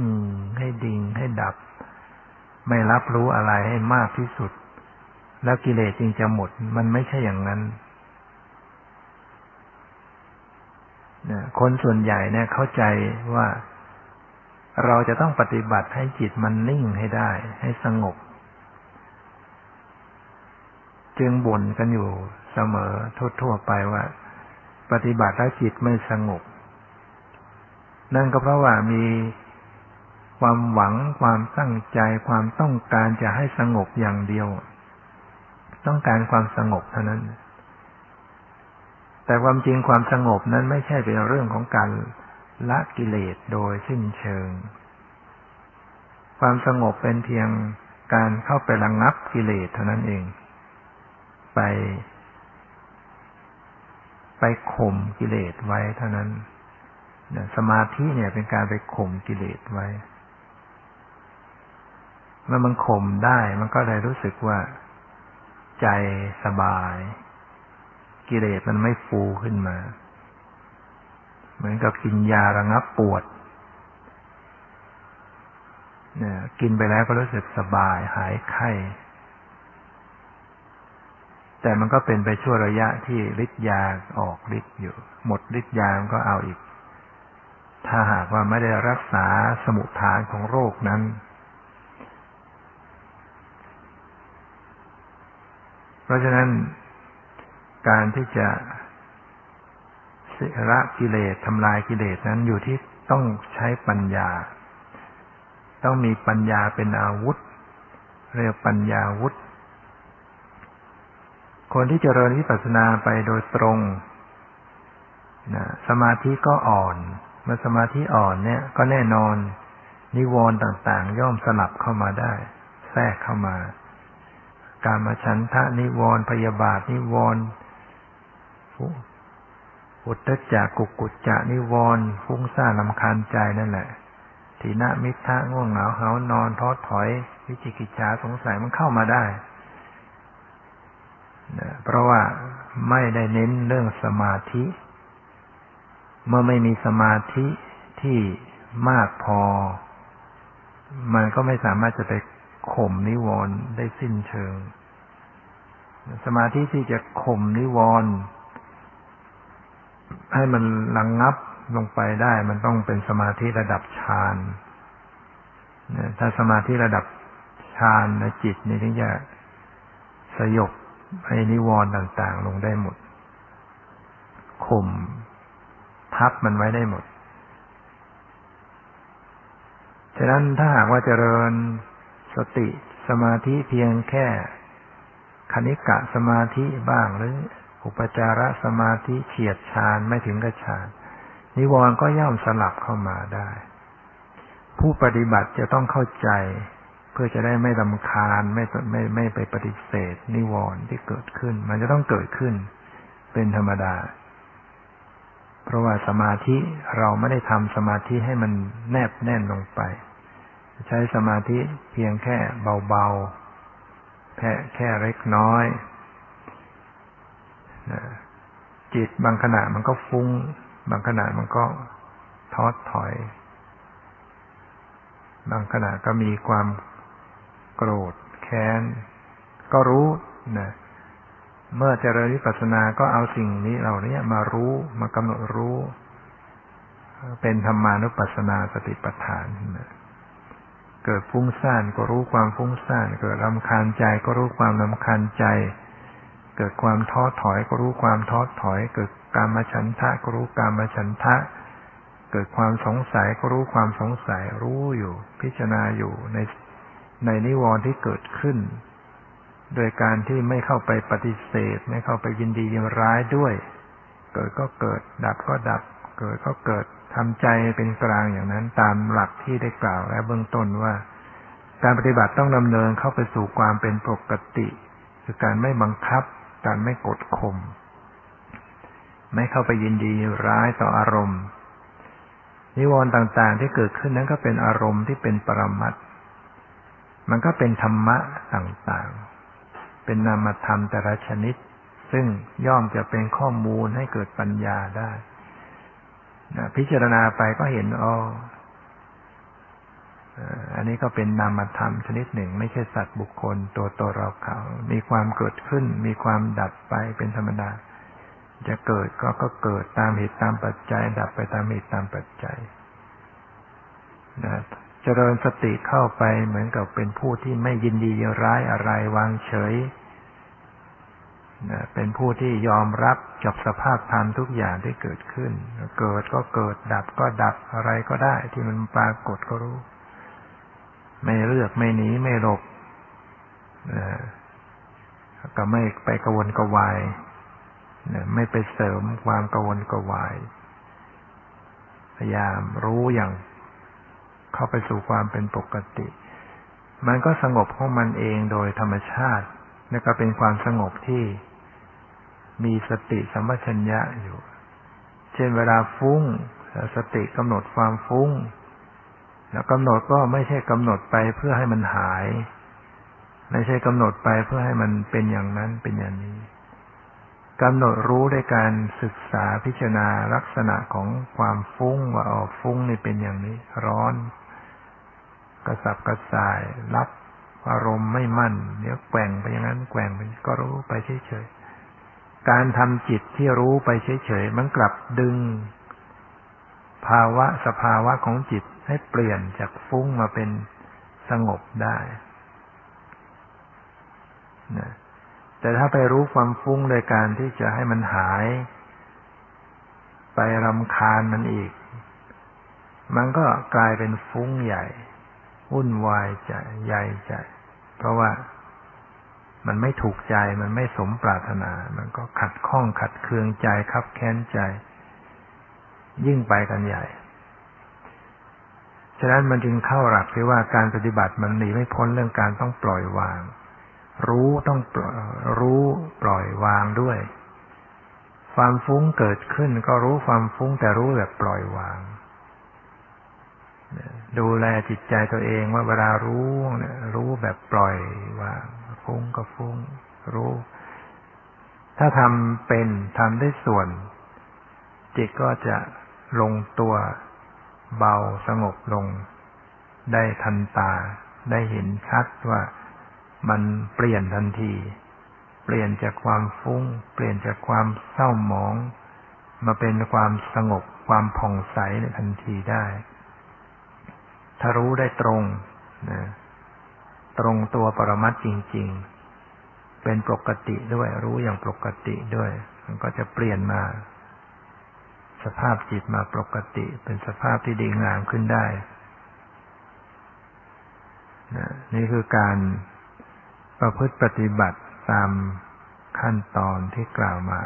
ให้ดิ่งให้ดับไม่รับรู้อะไรให้มากที่สุดแล้วกิเลสจึงจะหมดมันไม่ใช่อย่างนั้นคนส่วนใหญ่เนี่ยเข้าใจว่าเราจะต้องปฏิบัติให้จิตมันนิ่งให้ได้ให้สงบจึงบ่นกันอยู่เสมอทั่วๆไปว่าปฏิบัติแล้วจิตไม่สงบนั่นก็เพราะว่ามีความหวังความตั้งใจความต้องการจะให้สงบอย่างเดียวต้องการความสงบเท่านั้นแต่ความจริงความสงบนั้นไม่ใช่เป็นเรื่องของการละกิเลสโดยสิ้นเชิงความสงบเป็นเพียงการเข้าไประงับกิเลสเท่านั้นเองไปข่มกิเลสไว้เท่านั้นสมาธิเนี่ยเป็นการไปข่มกิเลสไว้เมื่อมันข่มได้มันก็เลยรู้สึกว่าใจสบายกิเลสมันไม่ฟูขึ้นมาเหมือนกับกินยาระงับปวดเนี่ยกินไปแล้วก็รู้สึกสบายหายไข้แต่มันก็เป็นไปชั่วระยะที่ฤทธิ์ยาออกฤทธิ์อยู่หมดฤทธิ์ยามันก็เอาอีกถ้าหากว่าไม่ได้รักษาสมุฏฐานของโรคนั้นเพราะฉะนั้นการที่จะละกิเลสทำลายกิเลสนั้นอยู่ที่ต้องใช้ปัญญาต้องมีปัญญาเป็นอาวุธเรียกปัญญาวุธคนที่เจริญวิปัสสนาไปโดยตรงนะสมาธิก็อ่อนเมื่อสมาธิอ่อนเนี่ยก็แน่นอนนิวรณ์ต่างๆย่อมสลับเข้ามาได้แทรกเข้ามากามฉันทะนิวรณ์พยาบาทนิวรณ์อุทธัจจะกุกกุจจะนิวรณ์ฟุ้งซ่านรำคาญใจนั่นแหละถีนมิทธะง่วงเหงาหาวนอนท้อถอยวิจิกิจฉาสงสัยมันเข้ามาได้นะเพราะว่าไม่ได้เน้นเรื่องสมาธิเมื่อไม่มีสมาธิที่มากพอมันก็ไม่สามารถจะไปข่มนิวรณ์ได้สิ้นเชิงสมาธิที่จะข่มนิวรณ์ ให้มันระงับลงไปได้มันต้องเป็นสมาธิระดับฌานถ้าสมาธิระดับฌานและจิตนี่ถึงจะสยบให้นิวรณ์ต่างๆลงได้หมดข่มทับมันไว้ได้หมดฉะนั้นถ้าหากว่าเจริญสติสมาธิเพียงแค่คณิกะสมาธิบ้างหรืออุปจารสมาธิเฉียดฌานไม่ถึงกับฌานนิวรณ์ก็ย่อมสลับเข้ามาได้ผู้ปฏิบัติจะต้องเข้าใจเพื่อจะได้ไม่รำคาญไม่ไปปฏิเสธนิวรณ์ที่เกิดขึ้นมันจะต้องเกิดขึ้นเป็นธรรมดาเพราะว่าสมาธิเราไม่ได้ทำสมาธิให้มันแนบแน่นลงไปใช้สมาธิเพียงแค่เบาๆแค่เล็กน้อยจิตบางขณะมันก็ฟุ้งบางขณะมันก็ท้อถอยบางขณะก็มีความโกรธแค้นก็รู้นะเมื่อเจริญวิปัสสนาก็เอาสิ่งนี้เหล่านี้มารู้มากำหนดรู้เป็นธรรมานุปัสสนาสติปัฏฐานนะเกิดฟุ้งซ่านก็รู้ความฟุ้งซ่านเกิดรำคาญใจก็รู้ความรำคาญใจเกิดความท้อถอยก็รู้ความท้อถอยเกิดกามฉันทะก็รู้กามฉันทะเกิดความสงสัยก็รู้ความสงสัยรู้อยู่พิจารณาอยู่ในนิวรณ์ที่เกิดขึ้นโดยการที่ไม่เข้าไปปฏิเสธไม่เข้าไปยินดียินร้ายด้วยเกิดก็เกิดดับก็ดับเกิดก็เกิดทำใจเป็นกลางอย่างนั้นตามหลักที่ได้กล่าวและเบื้องต้นว่าการปฏิบัติต้องดำเนินเข้าไปสู่ความเป็นปกติคือการไม่บังคับการไม่กดข่มไม่เข้าไปยินดีร้ายต่ออารมณ์นิวรณ์ต่างๆที่เกิดขึ้นนั้นก็เป็นอารมณ์ที่เป็นปรมัตถ์มันก็เป็นธรรมะต่างๆเป็นนามธรรมแต่ละชนิดซึ่งย่อมจะเป็นข้อมูลให้เกิดปัญญาได้พิจารณาไปก็เห็นอ๋ออันนี้ก็เป็นนามธรรมชนิดหนึ่งไม่ใช่สัตว์บุคคลตัวตนเราเขามีความเกิดขึ้นมีความดับไปเป็นธรรมดาจะเกิดก็เกิดตามเหตุตามปัจจัยดับไปตามเหตุตามปัจจัยนะเจริญสติเข้าไปเหมือนกับเป็นผู้ที่ไม่ยินดียินร้ายอะไรวางเฉยนะเป็นผู้ที่ยอมรับกับสภาพธรรมทุกอย่างที่เกิดขึ้นเกิดก็เกิดดับก็ดับอะไรก็ได้ที่มันปรากฏก็รู้ไม่เลือกไม่หนีไม่หลบนะก็ไม่ไปกวนกวายไม่ไปเสริมความกังวลกวายพยายามรู้อย่างเข้าไปสู่ความเป็นปกติมันก็สงบของมันเองโดยธรรมชาติและก็เป็นความสงบที่มีสติสัมปชัญญะอยู่เช่นเวลาฟุ้งสติกำหนดความฟุ้งแล้วกำหนดก็ไม่ใช่กำหนดไปเพื่อให้มันหายไม่ใช่กำหนดไปเพื่อให้มันเป็นอย่างนั้นเป็นอย่างนี้กำหนดรู้ด้วยการศึกษาพิจารณาลักษณะของความฟุ้งว่าอ๋อฟุ้งนี่เป็นอย่างนี้ร้อนกระสับกระส่ายรับอารมณ์ไม่มั่นเดี๋ยวแกว่งไปอย่างนั้นแกว่งไปก็รู้ไปเฉยๆการทำจิตที่รู้ไปเฉยๆมันกลับดึงภาวะสภาวะของจิตให้เปลี่ยนจากฟุ้งมาเป็นสงบได้นะแต่ถ้าไปรู้ความฟุ้งโดยการที่จะให้มันหายไปรำคาญมันอีกมันก็กลายเป็นฟุ้งใหญ่วุ่นวายใจใหญ่ใจเพราะว่ามันไม่ถูกใจมันไม่สมปรารถนามันก็ขัดข้องขัดเคืองใจคับแค้นใจยิ่งไปกันใหญ่ฉะนั้นมันจึงเข้าหลักที่ว่าการปฏิบัติมันหนีไม่พ้นเรื่องการต้องปล่อยวางรู้ต้องรู้ปล่อยวางด้วยความฟุ้งเกิดขึ้นก็รู้ความฟุ้งแต่รู้แบบปล่อยวางดูแลจิตใจตัวเองว่าเวลารู้เนี่ยรู้แบบปล่อยวางฟุ้งก็ฟุ้งรู้ถ้าทำเป็นทำได้ส่วนจิตก็จะลงตัวเบาสงบลงได้ทันตาได้เห็นชัดว่ามันเปลี่ยนทันทีเปลี่ยนจากความฟุ้งเปลี่ยนจากความเศร้าหมอง มาเป็นความสงบความผ่องใสในทันทีได้ถ้ารู้ได้ตรงนะตรงตัวปรมัตถ์จริงๆเป็นปกติด้วยรู้อย่างปกติด้วยมันก็จะเปลี่ยนมาสภาพจิตมาปกติเป็นสภาพที่ดีงามขึ้นได้นะนี่คือการประพฤติปฏิบัติตามขั้นตอนที่กล่าวมา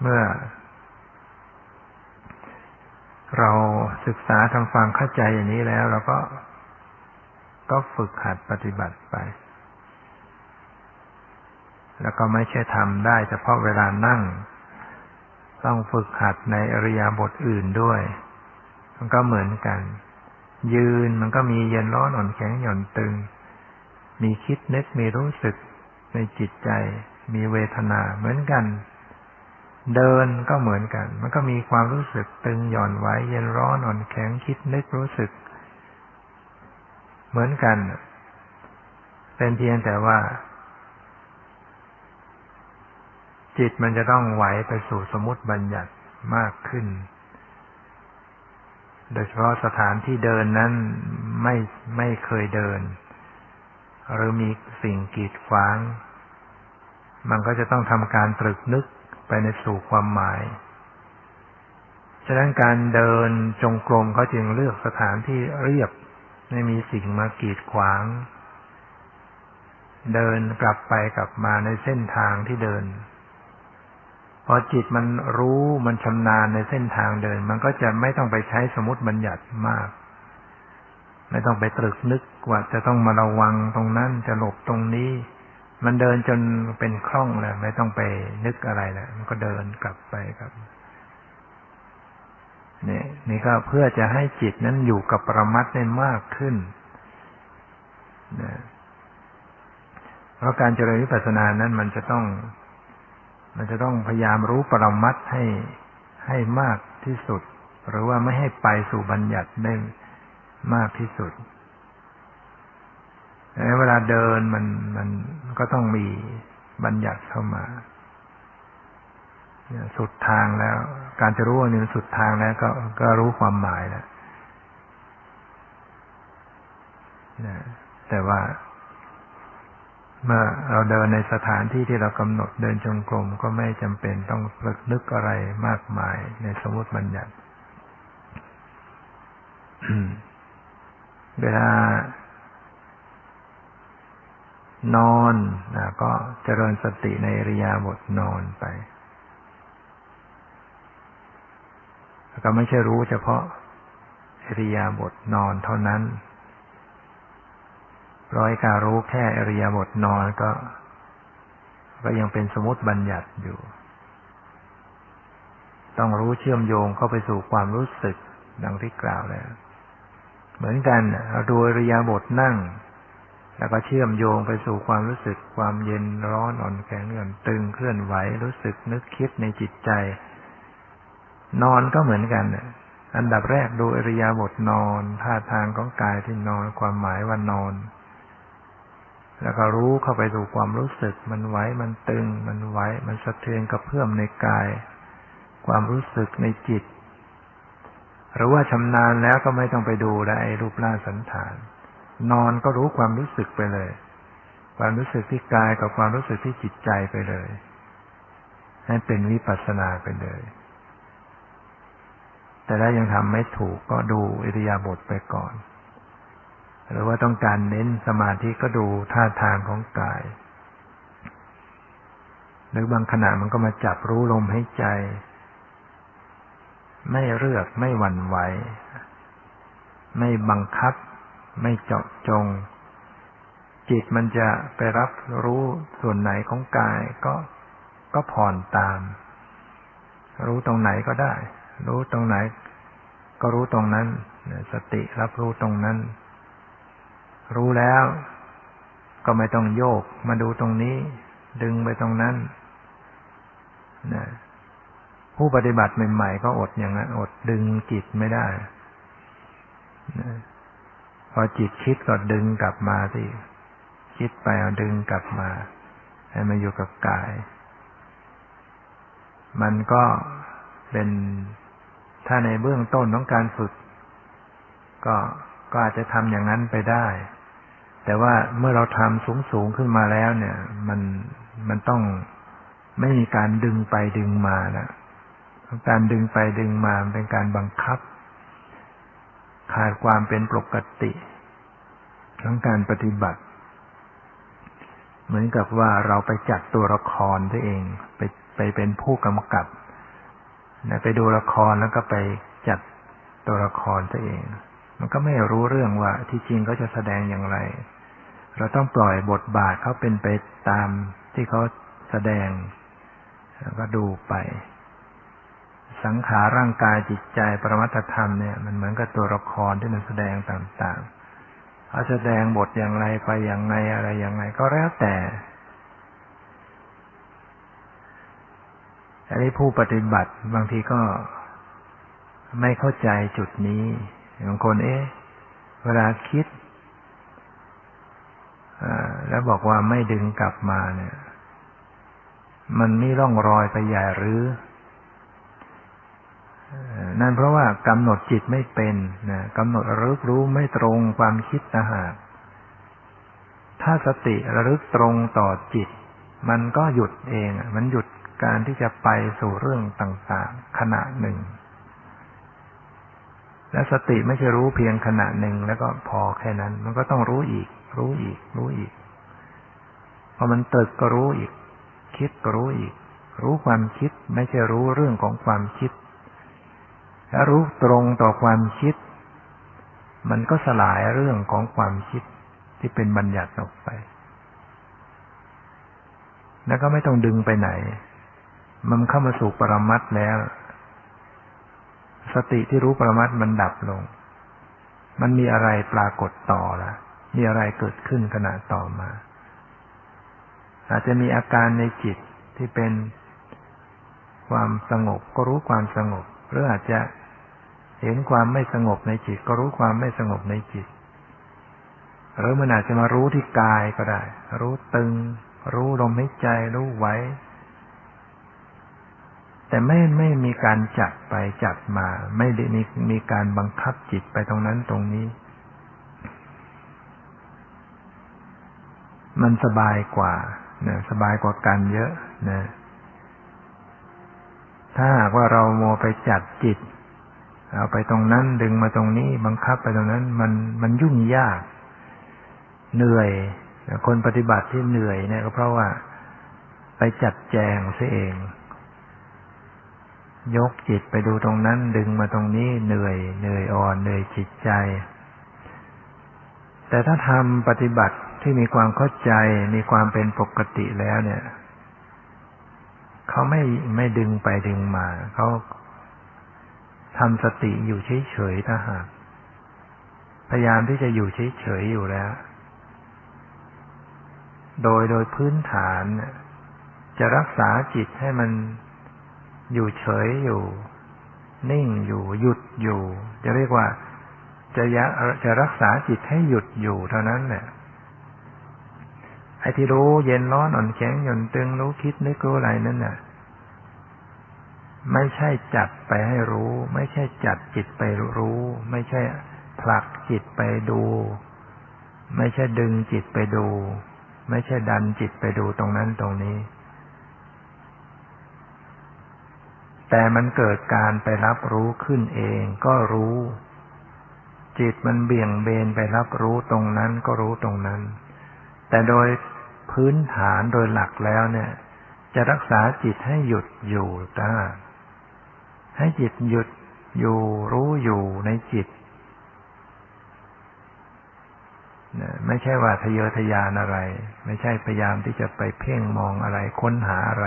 เมื่อเราศึกษาทำความเข้าใจอย่างนี้แล้วเราก็ฝึกหัดปฏิบัติไปแล้วก็ไม่ใช่ทำได้เฉพาะเวลานั่งต้องฝึกหัดในอริยบทอื่นด้วยมันก็เหมือนกันยืนมันก็มีเย็นร้อนอ่อนแข็งหย่อนตึงมีคิดนึกมีรู้สึกในจิตใจมีเวทนาเหมือนกันเดินก็เหมือนกันมันก็มีความรู้สึกตึงหย่อนไหวเย็นร้อนอ่อนแข็งคิดนึกรู้สึกเหมือนกันเป็นเพียงแต่ว่าจิตมันจะต้องไหวไปสู่สมมุติบัญญัติมากขึ้นโดยเฉพาะสถานที่เดินนั้นไม่เคยเดินหรือมีสิ่งกีดขวางมันก็จะต้องทำการตรึกนึกไปในสู่ความหมายฉะนั้นการเดินจงกรมเขาจึงเลือกสถานที่เรียบไม่มีสิ่งมากีดขวางเดินกลับไปกลับมาในเส้นทางที่เดินพอจิตมันรู้มันชำนาญในเส้นทางเดินมันก็จะไม่ต้องไปใช้สมมุติบัญญัติมากไม่ต้องไปตรึกนึกว่าจะต้องมาระวังตรงนั้นจะหลบตรงนี้มันเดินจนเป็นคล่องแล้วไม่ต้องไปนึกอะไรแล้วมันก็เดินกลับไปครับนี่ก็เพื่อจะให้จิตนั้นอยู่กับปรมัตถ์ได้มากขึ้นนะเพราะการเจริญวิปัสสนานั้นมันจะต้องพยายามรู้ปรมัตถ์ให้มากที่สุดหรือว่าไม่ให้ไปสู่บัญญัติได้มากที่สุดเวลาเดินมันก็ต้องมีบัญญัติเข้ามาสุดทางแล้วการจะรู้ว่านี่มันสุดทางแล้วก็รู้ความหมายแล้วแต่ว่าเมื่อเราเดินในสถานที่ที่เรากำหนดเดินจงกรมก็ไม่จำเป็นต้องตรึกนึกอะไรมากมายในสมมติบัญญัติ เวลานอนก็เจริญสติในอิริยาบถนอนไปแล้วก็ไม่ใช่รู้เฉพาะอิริยาบถนอนเท่านั้นร้อยการรู้แค่อิริยาบถนอนก็ยังเป็นสมมติบัญญัติอยู่ต้องรู้เชื่อมโยงเข้าไปสู่ความรู้สึกดังที่กล่าวแล้วเหมือนกันเราดูอิริยาบถนั่งแล้วก็เชื่อมโยงไปสู่ความรู้สึกความเย็นร้อนอ่อนแข็งหย่อนตึงเคลื่อนไหวรู้สึกนึกคิดในจิตใจนอนก็เหมือนกันอันดับแรกดูอิริยาบถนอนท่าทางของกายที่นอนความหมายว่านอนแล้วก็รู้เข้าไปสู่ความรู้สึกมันไหวมันตึงมันไหวมันสะเทือนกระเพื่อมในกายความรู้สึกในจิตหรือว่าชำนาญแล้วก็ไม่ต้องไปดูได้รูปร่างสันฐานนอนก็รู้ความรู้สึกไปเลยความรู้สึกที่กายกับความรู้สึกที่จิตใจไปเลยให้เป็นวิปัสสนาไปเลยแต่ถ้ายังทำไม่ถูกก็ดูอิริยาบถไปก่อนหรือว่าต้องการเน้นสมาธิก็ดูท่าทางของกายหรือบางขณะมันก็มาจับรู้ลมหายใจไม่เลือกไม่หวั่นไหวไม่บังคับไม่เจาะจงจิตมันจะไปรับรู้ส่วนไหนของกายก็ผ่อนตามรู้ตรงไหนก็ได้รู้ตรงไหนก็รู้ตรงนั้นสติรับรู้ตรงนั้นรู้แล้วก็ไม่ต้องโยกมาดูตรงนี้ดึงไปตรงนั้นนะผู้ปฏิบัติใหม่ๆก็อดอย่างนั้นอดดึงจิตไม่ได้นะพอจิตคิดก็ดึงกลับมาสิคิดไปเอาดึงกลับมา ให้มาอยู่กับกายมันก็เป็นถ้าในเบื้องต้นของการฝึกก็อาจจะทำอย่างนั้นไปได้แต่ว่าเมื่อเราทำสูงขึ้นมาแล้วเนี่ยมันต้องไม่มีการดึงไปดึงมานะการดึงไปดึงมาเป็นการบังคับขาดความเป็นปกติของการปฏิบัติเหมือนกับว่าเราไปจัดตัวละครตัวเองไปเป็นผู้กำกับนะไปดูละครแล้วก็ไปจัดตัวละครตัวเองมันก็ไม่รู้เรื่องว่าที่จริงเขาจะแสดงอย่างไรเราต้องปล่อยบทบาทเขาเป็นไปตามที่เขาแสดงแล้วก็ดูไปสังขารร่างกายจิตใจปรมัตถธรรมเนี่ยมันเหมือนกับตัวละครที่มันแสดงต่างๆเขาแสดงบทอย่างไรไปอย่างไรอะไรอย่างไรก็แล้วแต่อันนี้ผู้ปฏิบัติบางทีก็ไม่เข้าใจจุดนี้บางคนเวลาคิดแล้วบอกว่าไม่ดึงกลับมาเนี่ยมันนี่ร่องรอยไปใหญ่หรือนั่นเพราะว่ากำหนดจิตไม่เป็นนะกำหนดระลึกรู้ไม่ตรงความคิดนะฮะถ้าสติระลึกตรงต่อจิตมันก็หยุดเองมันหยุดการที่จะไปสู่เรื่องต่างๆขณะหนึ่งและสติไม่ใช่รู้เพียงขณะหนึ่งแล้วก็พอแค่นั้นมันก็ต้องรู้อีกพอมันตรึกก็รู้อีกคิดก็รู้อีกรู้ความคิดไม่ใช่รู้เรื่องของความคิดและรู้ตรงต่อความคิดมันก็สลายเรื่องของความคิดที่เป็นบัญญัติออกไปแล้วก็ไม่ต้องดึงไปไหนมันเข้ามาสู่ปรมัตถ์แล้วสติที่รู้ปรมัตถ์มันดับลงมันมีอะไรปรากฏต่อล่ะมีอะไรเกิดขึ้นขณะต่อมาอาจจะมีอาการในจิตที่เป็นความสงบก็รู้ความสงบหรืออาจจะเห็นความไม่สงบในจิตก็รู้ความไม่สงบในจิตหรือมันอาจจะมารู้ที่กายก็ได้รู้ตึงรู้ลมหายใจรู้ไว้แต่ไม่มีการจัดไปจัดมาไม่ได้มีการบังคับจิตไปตรงนั้นตรงนี้มันสบายกว่านะสบายกว่ากันเยอะนะถ้าหากว่าเราโมไปจัดจิตเอาไปตรงนั้นดึงมาตรงนี้บังคับไปตรงนั้นมันยุ่งยากเหนื่อยคนปฏิบัติที่เหนื่อยเนี่ยก็เพราะว่าไปจัดแจงซะเองยกจิตไปดูตรงนั้นดึงมาตรงนี้เหนื่อยอ่อนเหนื่อยจิตใจแต่ถ้าทำปฏิบัติที่มีความเข้าใจมีความเป็นปกติแล้วเนี่ยเขาไม่ดึงไปดึงมาเขาทำสติอยู่เฉยๆถ้าหากพยายามที่จะอยู่เฉยๆอยู่แล้วโดยพื้นฐานจะรักษาจิตให้มันอยู่เฉยอยู่นิ่งอยู่หยุดอยู่จะเรียกว่าจะรักษาจิตให้หยุดอยู่เท่านั้นแหละไอ้ที่รู้เย็นร้อนอ่อนแข็งหย่อนตึงรู้คิดนึกรู้อะไรนั่นน่ะไม่ใช่จัดไปให้รู้ไม่ใช่จัดจิตไปรู้ไม่ใช่ผลักจิตไปดูไม่ใช่ดึงจิตไปดูไม่ใช่ดันจิตไปดูตรงนั้นตรงนี้แต่มันเกิดการไปรับรู้ขึ้นเองก็รู้จิตมันเบี่ยงเบนไปรับรู้ตรงนั้นก็รู้ตรงนั้นแต่โดยพื้นฐานโดยหลักแล้วเนี่ยจะรักษาจิตให้หยุดอยู่ได้ให้จิตหยุดอยู่รู้อยู่ในจิตไม่ใช่ว่าทะเยอทะยานอะไรไม่ใช่พยายามที่จะไปเพ่งมองอะไรค้นหาอะไร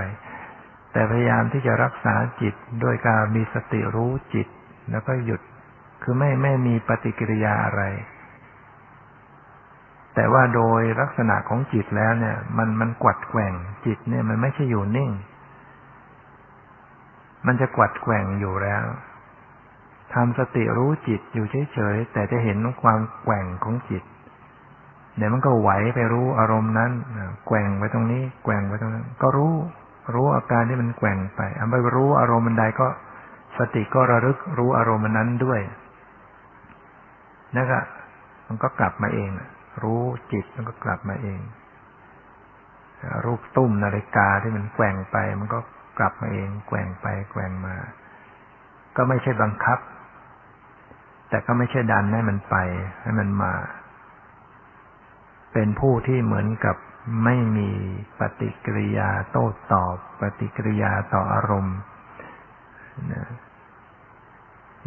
แต่พยายามที่จะรักษาจิตด้วยการมีสติรู้จิตแล้วก็หยุดคือไม่มีปฏิกิริยาอะไรแต่ว่าโดยลักษณะของจิตแล้วเนี่ยมันกวัดแกว่งจิตเนี่ยมันไม่ใช่อยู่นิ่งมันจะกวัดแกว่งอยู่แล้วทำสติรู้จิตอยู่เฉยๆแต่จะเห็นความแกว่งของจิต เดี๋ยวมันก็ไหวไปรู้อารมณ์นั้นแกว่งไว้ตรงนี้แกว่งไว้ตรงนั้นก็รู้อาการที่มันแกว่งไปอันไปรู้อารมณ์ใดก็สติก็ระลึกรู้อารมณ์นั้นด้วยนะครับมันก็กลับมาเองรู้จิตมันก็กลับมาเองรูปตุ้มนาฬิกาที่มันแกว่งไปมันก็กลับมาเองแกว่งไปแกว่งมาก็ไม่ใช่บังคับแต่ก็ไม่ใช่ดันให้มันไปให้มันมาเป็นผู้ที่เหมือนกับไม่มีปฏิกิริยาโต้ตอบปฏิกิริยาต่ออารมณ์นะ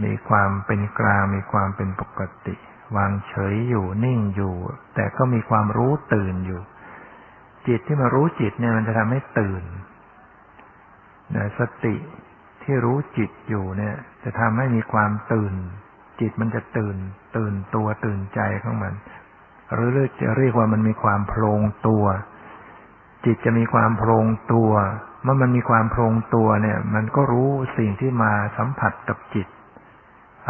มีความเป็นกลางมีความเป็นปกติวางเฉยอยู่นิ่งอยู่แต่ก็มีความรู้ตื่นอยู่จิตที่มารู้จิตเนี่ยมันจะทำให้ตื่นนะสติที่รู้จิตอยู่เนี่ยจะทำให้มีความตื่นจิตมันจะตื่นตัวตื่นใจของมันหรือจะเรียกว่ามันมีความโพลงตัวจิตจะมีความโพลงตัวเมื่อมันมีความโพลงตัวเนี่ยมันก็รู้สิ่งที่มาสัมผัสกับจิต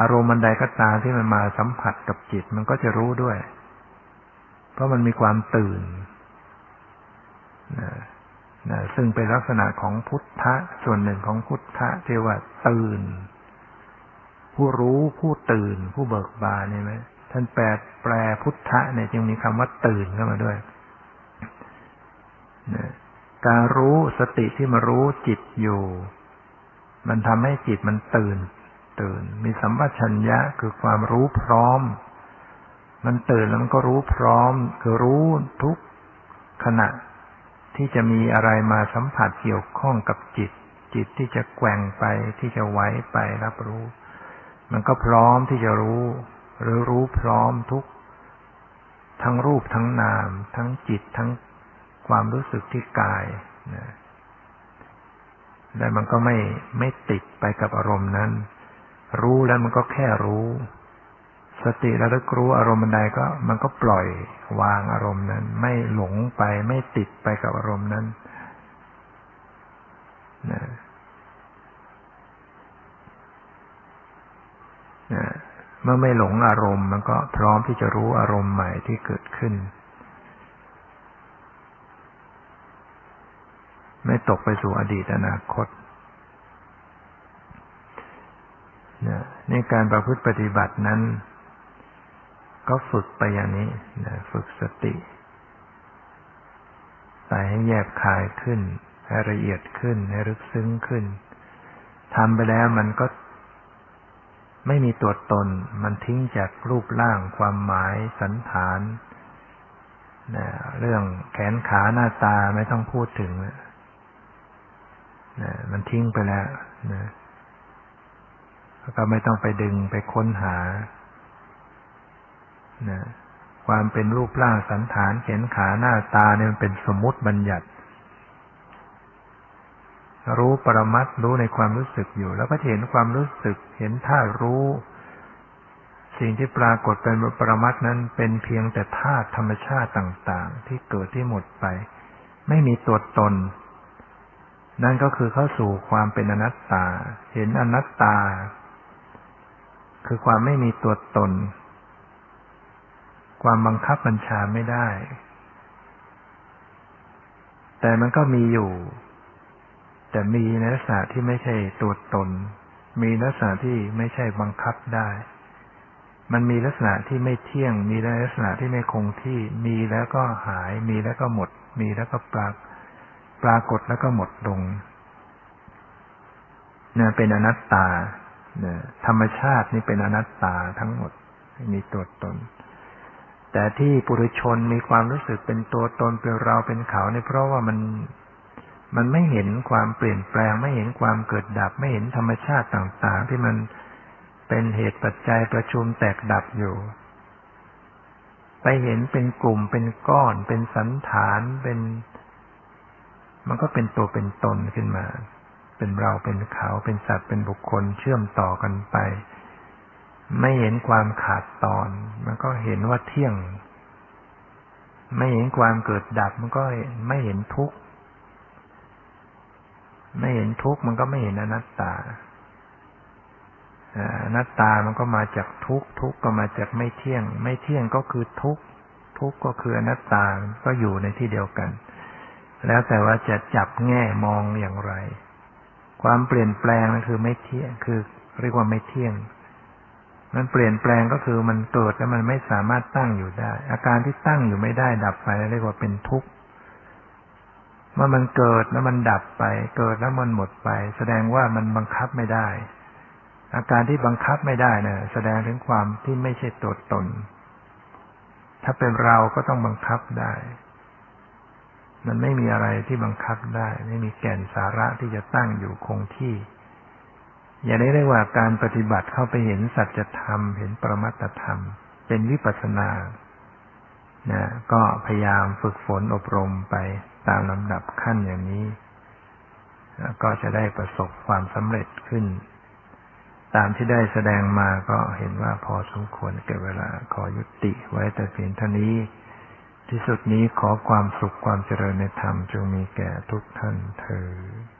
อารมณ์ใดก็ตามที่มันมาสัมผัสกับจิตมันก็จะรู้ด้วยเพราะมันมีความตื่นนะซึ่งเป็นลักษณะของพุทธะส่วนหนึ่งของพุทธะที่ว่าตื่นผู้รู้ผู้ตื่นผู้เบิกบานใช่ไหมท่านแปลพุทธะเนี่ยจึงมีคำว่าตื่นเข้ามาด้วยนะการรู้สติที่มารู้จิตอยู่มันทำให้จิตมันตื่นมีสัมปชัญญะคือความรู้พร้อมมันตื่นแล้วมันก็รู้พร้อมคือรู้ทุกขณะที่จะมีอะไรมาสัมผัสเกี่ยวข้องกับจิตที่จะแกว่งไปที่จะไหวไปรับรู้มันก็พร้อมที่จะรู้หรือรู้พร้อมทุกทั้งรูปทั้งนามทั้งจิตทั้งความรู้สึกที่กายนะและมันก็ไม่ติดไปกับอารมณ์นั้นรู้แล้วมันก็แค่รู้สติระลึกรู้อารมณ์ใดก็มันก็ปล่อยวางอารมณ์นั้นไม่หลงไปไม่ติดไปกับอารมณ์นั้นนะเมื่อไม่หลงอารมณ์มันก็พร้อมที่จะรู้อารมณ์ใหม่ที่เกิดขึ้นไม่ตกไปสู่อดีตอนาคตในการประพฤติปฏิบัตินั้นก็ฝึกไปอย่างนี้ฝึกสติไปให้แยบคายขึ้นให้ละเอียดขึ้นให้ลึกซึ้งขึ้นทำไปแล้วมันก็ไม่มีตัวตนมันทิ้งจากรูปร่างความหมายสันฐานเรื่องแขนขาหน้าตาไม่ต้องพูดถึงมันทิ้งไปแล้วก็ไม่ต้องไปดึงไปค้นหาความเป็นรูปร่างสันฐานแขนขาหน้าตาเนี่ยมันเป็นสมมติบัญญัติรู้ปรมัตถ์รู้ในความรู้สึกอยู่แล้วก็เห็นความรู้สึกเห็นธาตุรู้สิ่งที่ปรากฏเป็นปรมัตถ์นั้นเป็นเพียงแต่ธาตุธรรมชาติต่างๆที่เกิดที่หมดไปไม่มีตัวตนนั่นก็คือเข้าสู่ความเป็นอนัตตาเห็นอนัตตาคือความไม่มีตัวตนความบังคับบัญชาไม่ได้แต่มันก็มีอยู่แต่มีในลักษณะที่ไม่ใช่ตัวตนมีลักษณะที่ไม่ใช่บังคับได้มันมีลักษณะที่ไม่เที่ยงมีลักษณะที่ไม่คงที่มีแล้วก็หายมีแล้วก็หมดมีแล้วก็ปรากฏแล้วก็หมดลงเนี่ยเป็นอนัตตาเนี่ยธรรมชาตินี่เป็นอนัตตาทั้งหมดไม่มีตัวตนแต่ที่ปุถุชนมีความรู้สึกเป็นตัวตนเป็นเราเป็นเขาเนี่ยเพราะว่ามันไม่เห็นความเปลี่ยนแปลงไม่เห็นความเกิดดับไม่เห็นธรรมชาติต่างๆที่มันเป็นเหตุปัจจัยประชุมแตกดับอยู่ไปเห็นเป็นกลุ่มเป็นก้อนเป็นสันฐานเป็นมันก็เป็นตัวเป็นตนขึ้นมาเป็นเราเป็นเขาเป็นสัตว์เป็นบุคคลเชื่อมต่อกันไปไม่เห็นความขาดตอนมันก็เห็นว่าเที่ยงไม่เห็นความเกิดดับมันก็ไม่เห็นทุกข์ไม่เห็นทุกข์มันก็ไม่เห็นอนัตตาอนัตตามันก็มาจากทุกข์ทุกข์ก็มาจากไม่เที่ยงไม่เที่ยงก็คือทุกข์ ทุกข์ก็คืออนัตตาก็อยู่ในที่เดียวกันแล้วแต่ว่าจะจับแง่มองอย่างไรความเปลี่ยนแปลงนั่นคือไม่เที่ยงคือเรียกว่าไม่เที่ยงมันเปลี่ยนแปลงก็คือมันเกิดแล้วมันไม่สามารถตั้งอยู่ได้อาการที่ตั้งอยู่ไม่ได้ดับไปเรียกว่าเป็นทุกข์เมื่อมันเกิดแล้วมันดับไปเกิดแล้วมันหมดไปแสดงว่ามันบังคับไม่ได้อาการที่บังคับไม่ได้นะแสดงถึงความที่ไม่ใช่ตัวตนถ้าเป็นเราก็ต้องบังคับได้มันไม่มีอะไรที่บังคับได้ไม่มีแก่นสาระที่จะตั้งอยู่คงที่อย่างนี้เรียกว่าการปฏิบัติเข้าไปเห็นสัจธรรมเห็นปรมัตถธรรมเป็นวิปัสสนานะก็พยายามฝึกฝนอบรมไปตามลำดับขั้นอย่างนี้แล้วก็จะได้ประสบความสำเร็จขึ้นตามที่ได้แสดงมาก็เห็นว่าพอสมควรแก่เวลาขอยุติไว้แต่เพียงเท่านี้ที่สุดนี้ขอความสุขความเจริญในธรรมจงมีแก่ทุกท่านเทอญ